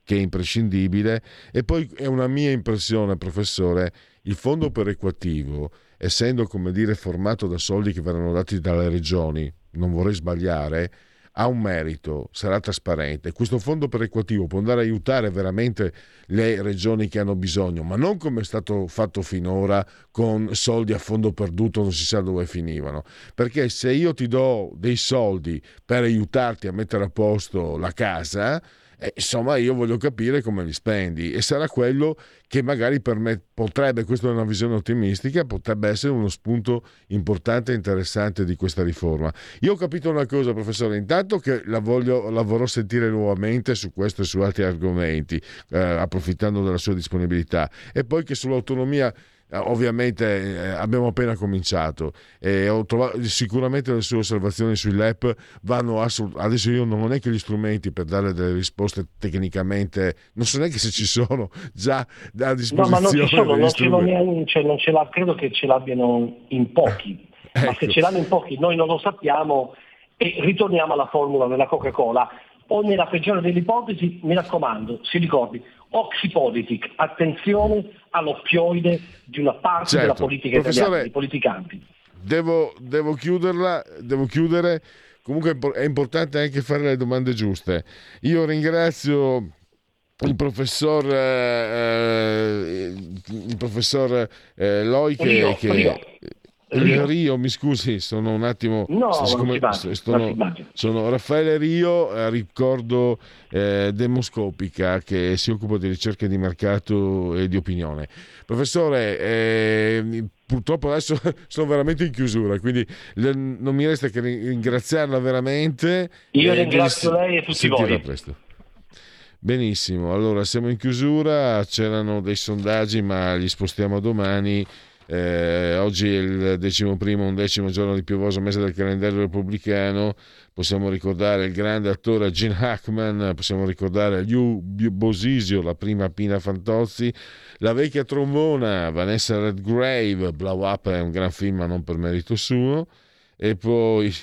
che è imprescindibile. E poi è una mia impressione, professore, il fondo perequativo, essendo come dire formato da soldi che verranno dati dalle regioni, non vorrei sbagliare, ha un merito, sarà trasparente. Questo fondo perequativo può andare a aiutare veramente le regioni che hanno bisogno, ma non come è stato fatto finora con soldi a fondo perduto, non si sa dove finivano. Perché se io ti do dei soldi per aiutarti a mettere a posto la casa, Eh, insomma io voglio capire come li spendi, e sarà quello che magari per me potrebbe, questa è una visione ottimistica, potrebbe essere uno spunto importante e interessante di questa riforma. Io ho capito una cosa, professore, intanto che la, voglio, la vorrò sentire nuovamente su questo e su altri argomenti, eh, approfittando della sua disponibilità, e poi che sull'autonomia ovviamente eh, abbiamo appena cominciato e ho trovato sicuramente le sue osservazioni sui L E P vanno assolut- adesso io non è che gli strumenti per dare delle risposte tecnicamente non so neanche se ci sono già a disposizione. No, ma non ci sono, non ce, l'ho, cioè, non ce l'ha, credo che ce l'abbiano in pochi ecco. Ma se ce l'hanno in pochi noi non lo sappiamo, e ritorniamo alla formula della Coca-Cola, o nella peggiore delle ipotesi, mi raccomando, si ricordi Oxypolitik, attenzione all'oppioide di una parte certo. della politica italiana, dei politicanti. Devo, devo chiuderla, devo chiudere. Comunque è importante anche fare le domande giuste. Io ringrazio il professor eh, il professor eh, Loi che, Rio, che Rio. Rio. Rio, mi scusi, sono un attimo. No, siccome, non si sono, non si sono Raffaele Rio, ricordo eh, Demoscopica, che si occupa di ricerca di mercato e di opinione. Professore, eh, purtroppo adesso sono veramente in chiusura, quindi le, non mi resta che ringraziarla veramente. Io ringrazio lei e tutti voi. Presto. Benissimo, allora siamo in chiusura, c'erano dei sondaggi ma li spostiamo a domani. Eh, oggi è il decimo primo, undicesimo giorno di piovoso mese del calendario repubblicano. Possiamo ricordare il grande attore Gene Hackman, possiamo ricordare Liu Bosisio, la prima Pina Fantozzi, la vecchia trombona Vanessa Redgrave, Blow Up è un gran film ma non per merito suo, e poi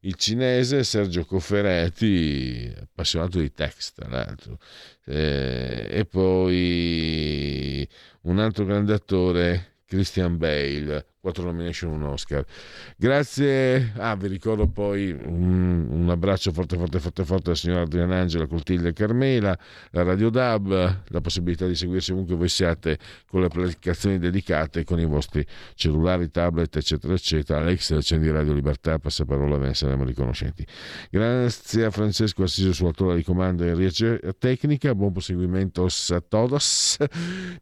il cinese Sergio Cofferetti, appassionato di text tra l'altro, eh, e poi un altro grande attore, Christian Bale, quattro nomination, un Oscar. Grazie. Ah, vi ricordo poi un, un abbraccio forte forte forte forte alla signora Adriana Angela, Coltiglia e Carmela, la Radio D A B, la possibilità di seguirci ovunque voi siate con le applicazioni dedicate, con i vostri cellulari, tablet, eccetera eccetera. Alex, accendi Radio Libertà, passaparola, ve ne saremo riconoscenti. Grazie a Francesco Assiso sulla tolla di comando e regia tecnica, buon proseguimento a todos.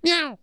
Miau.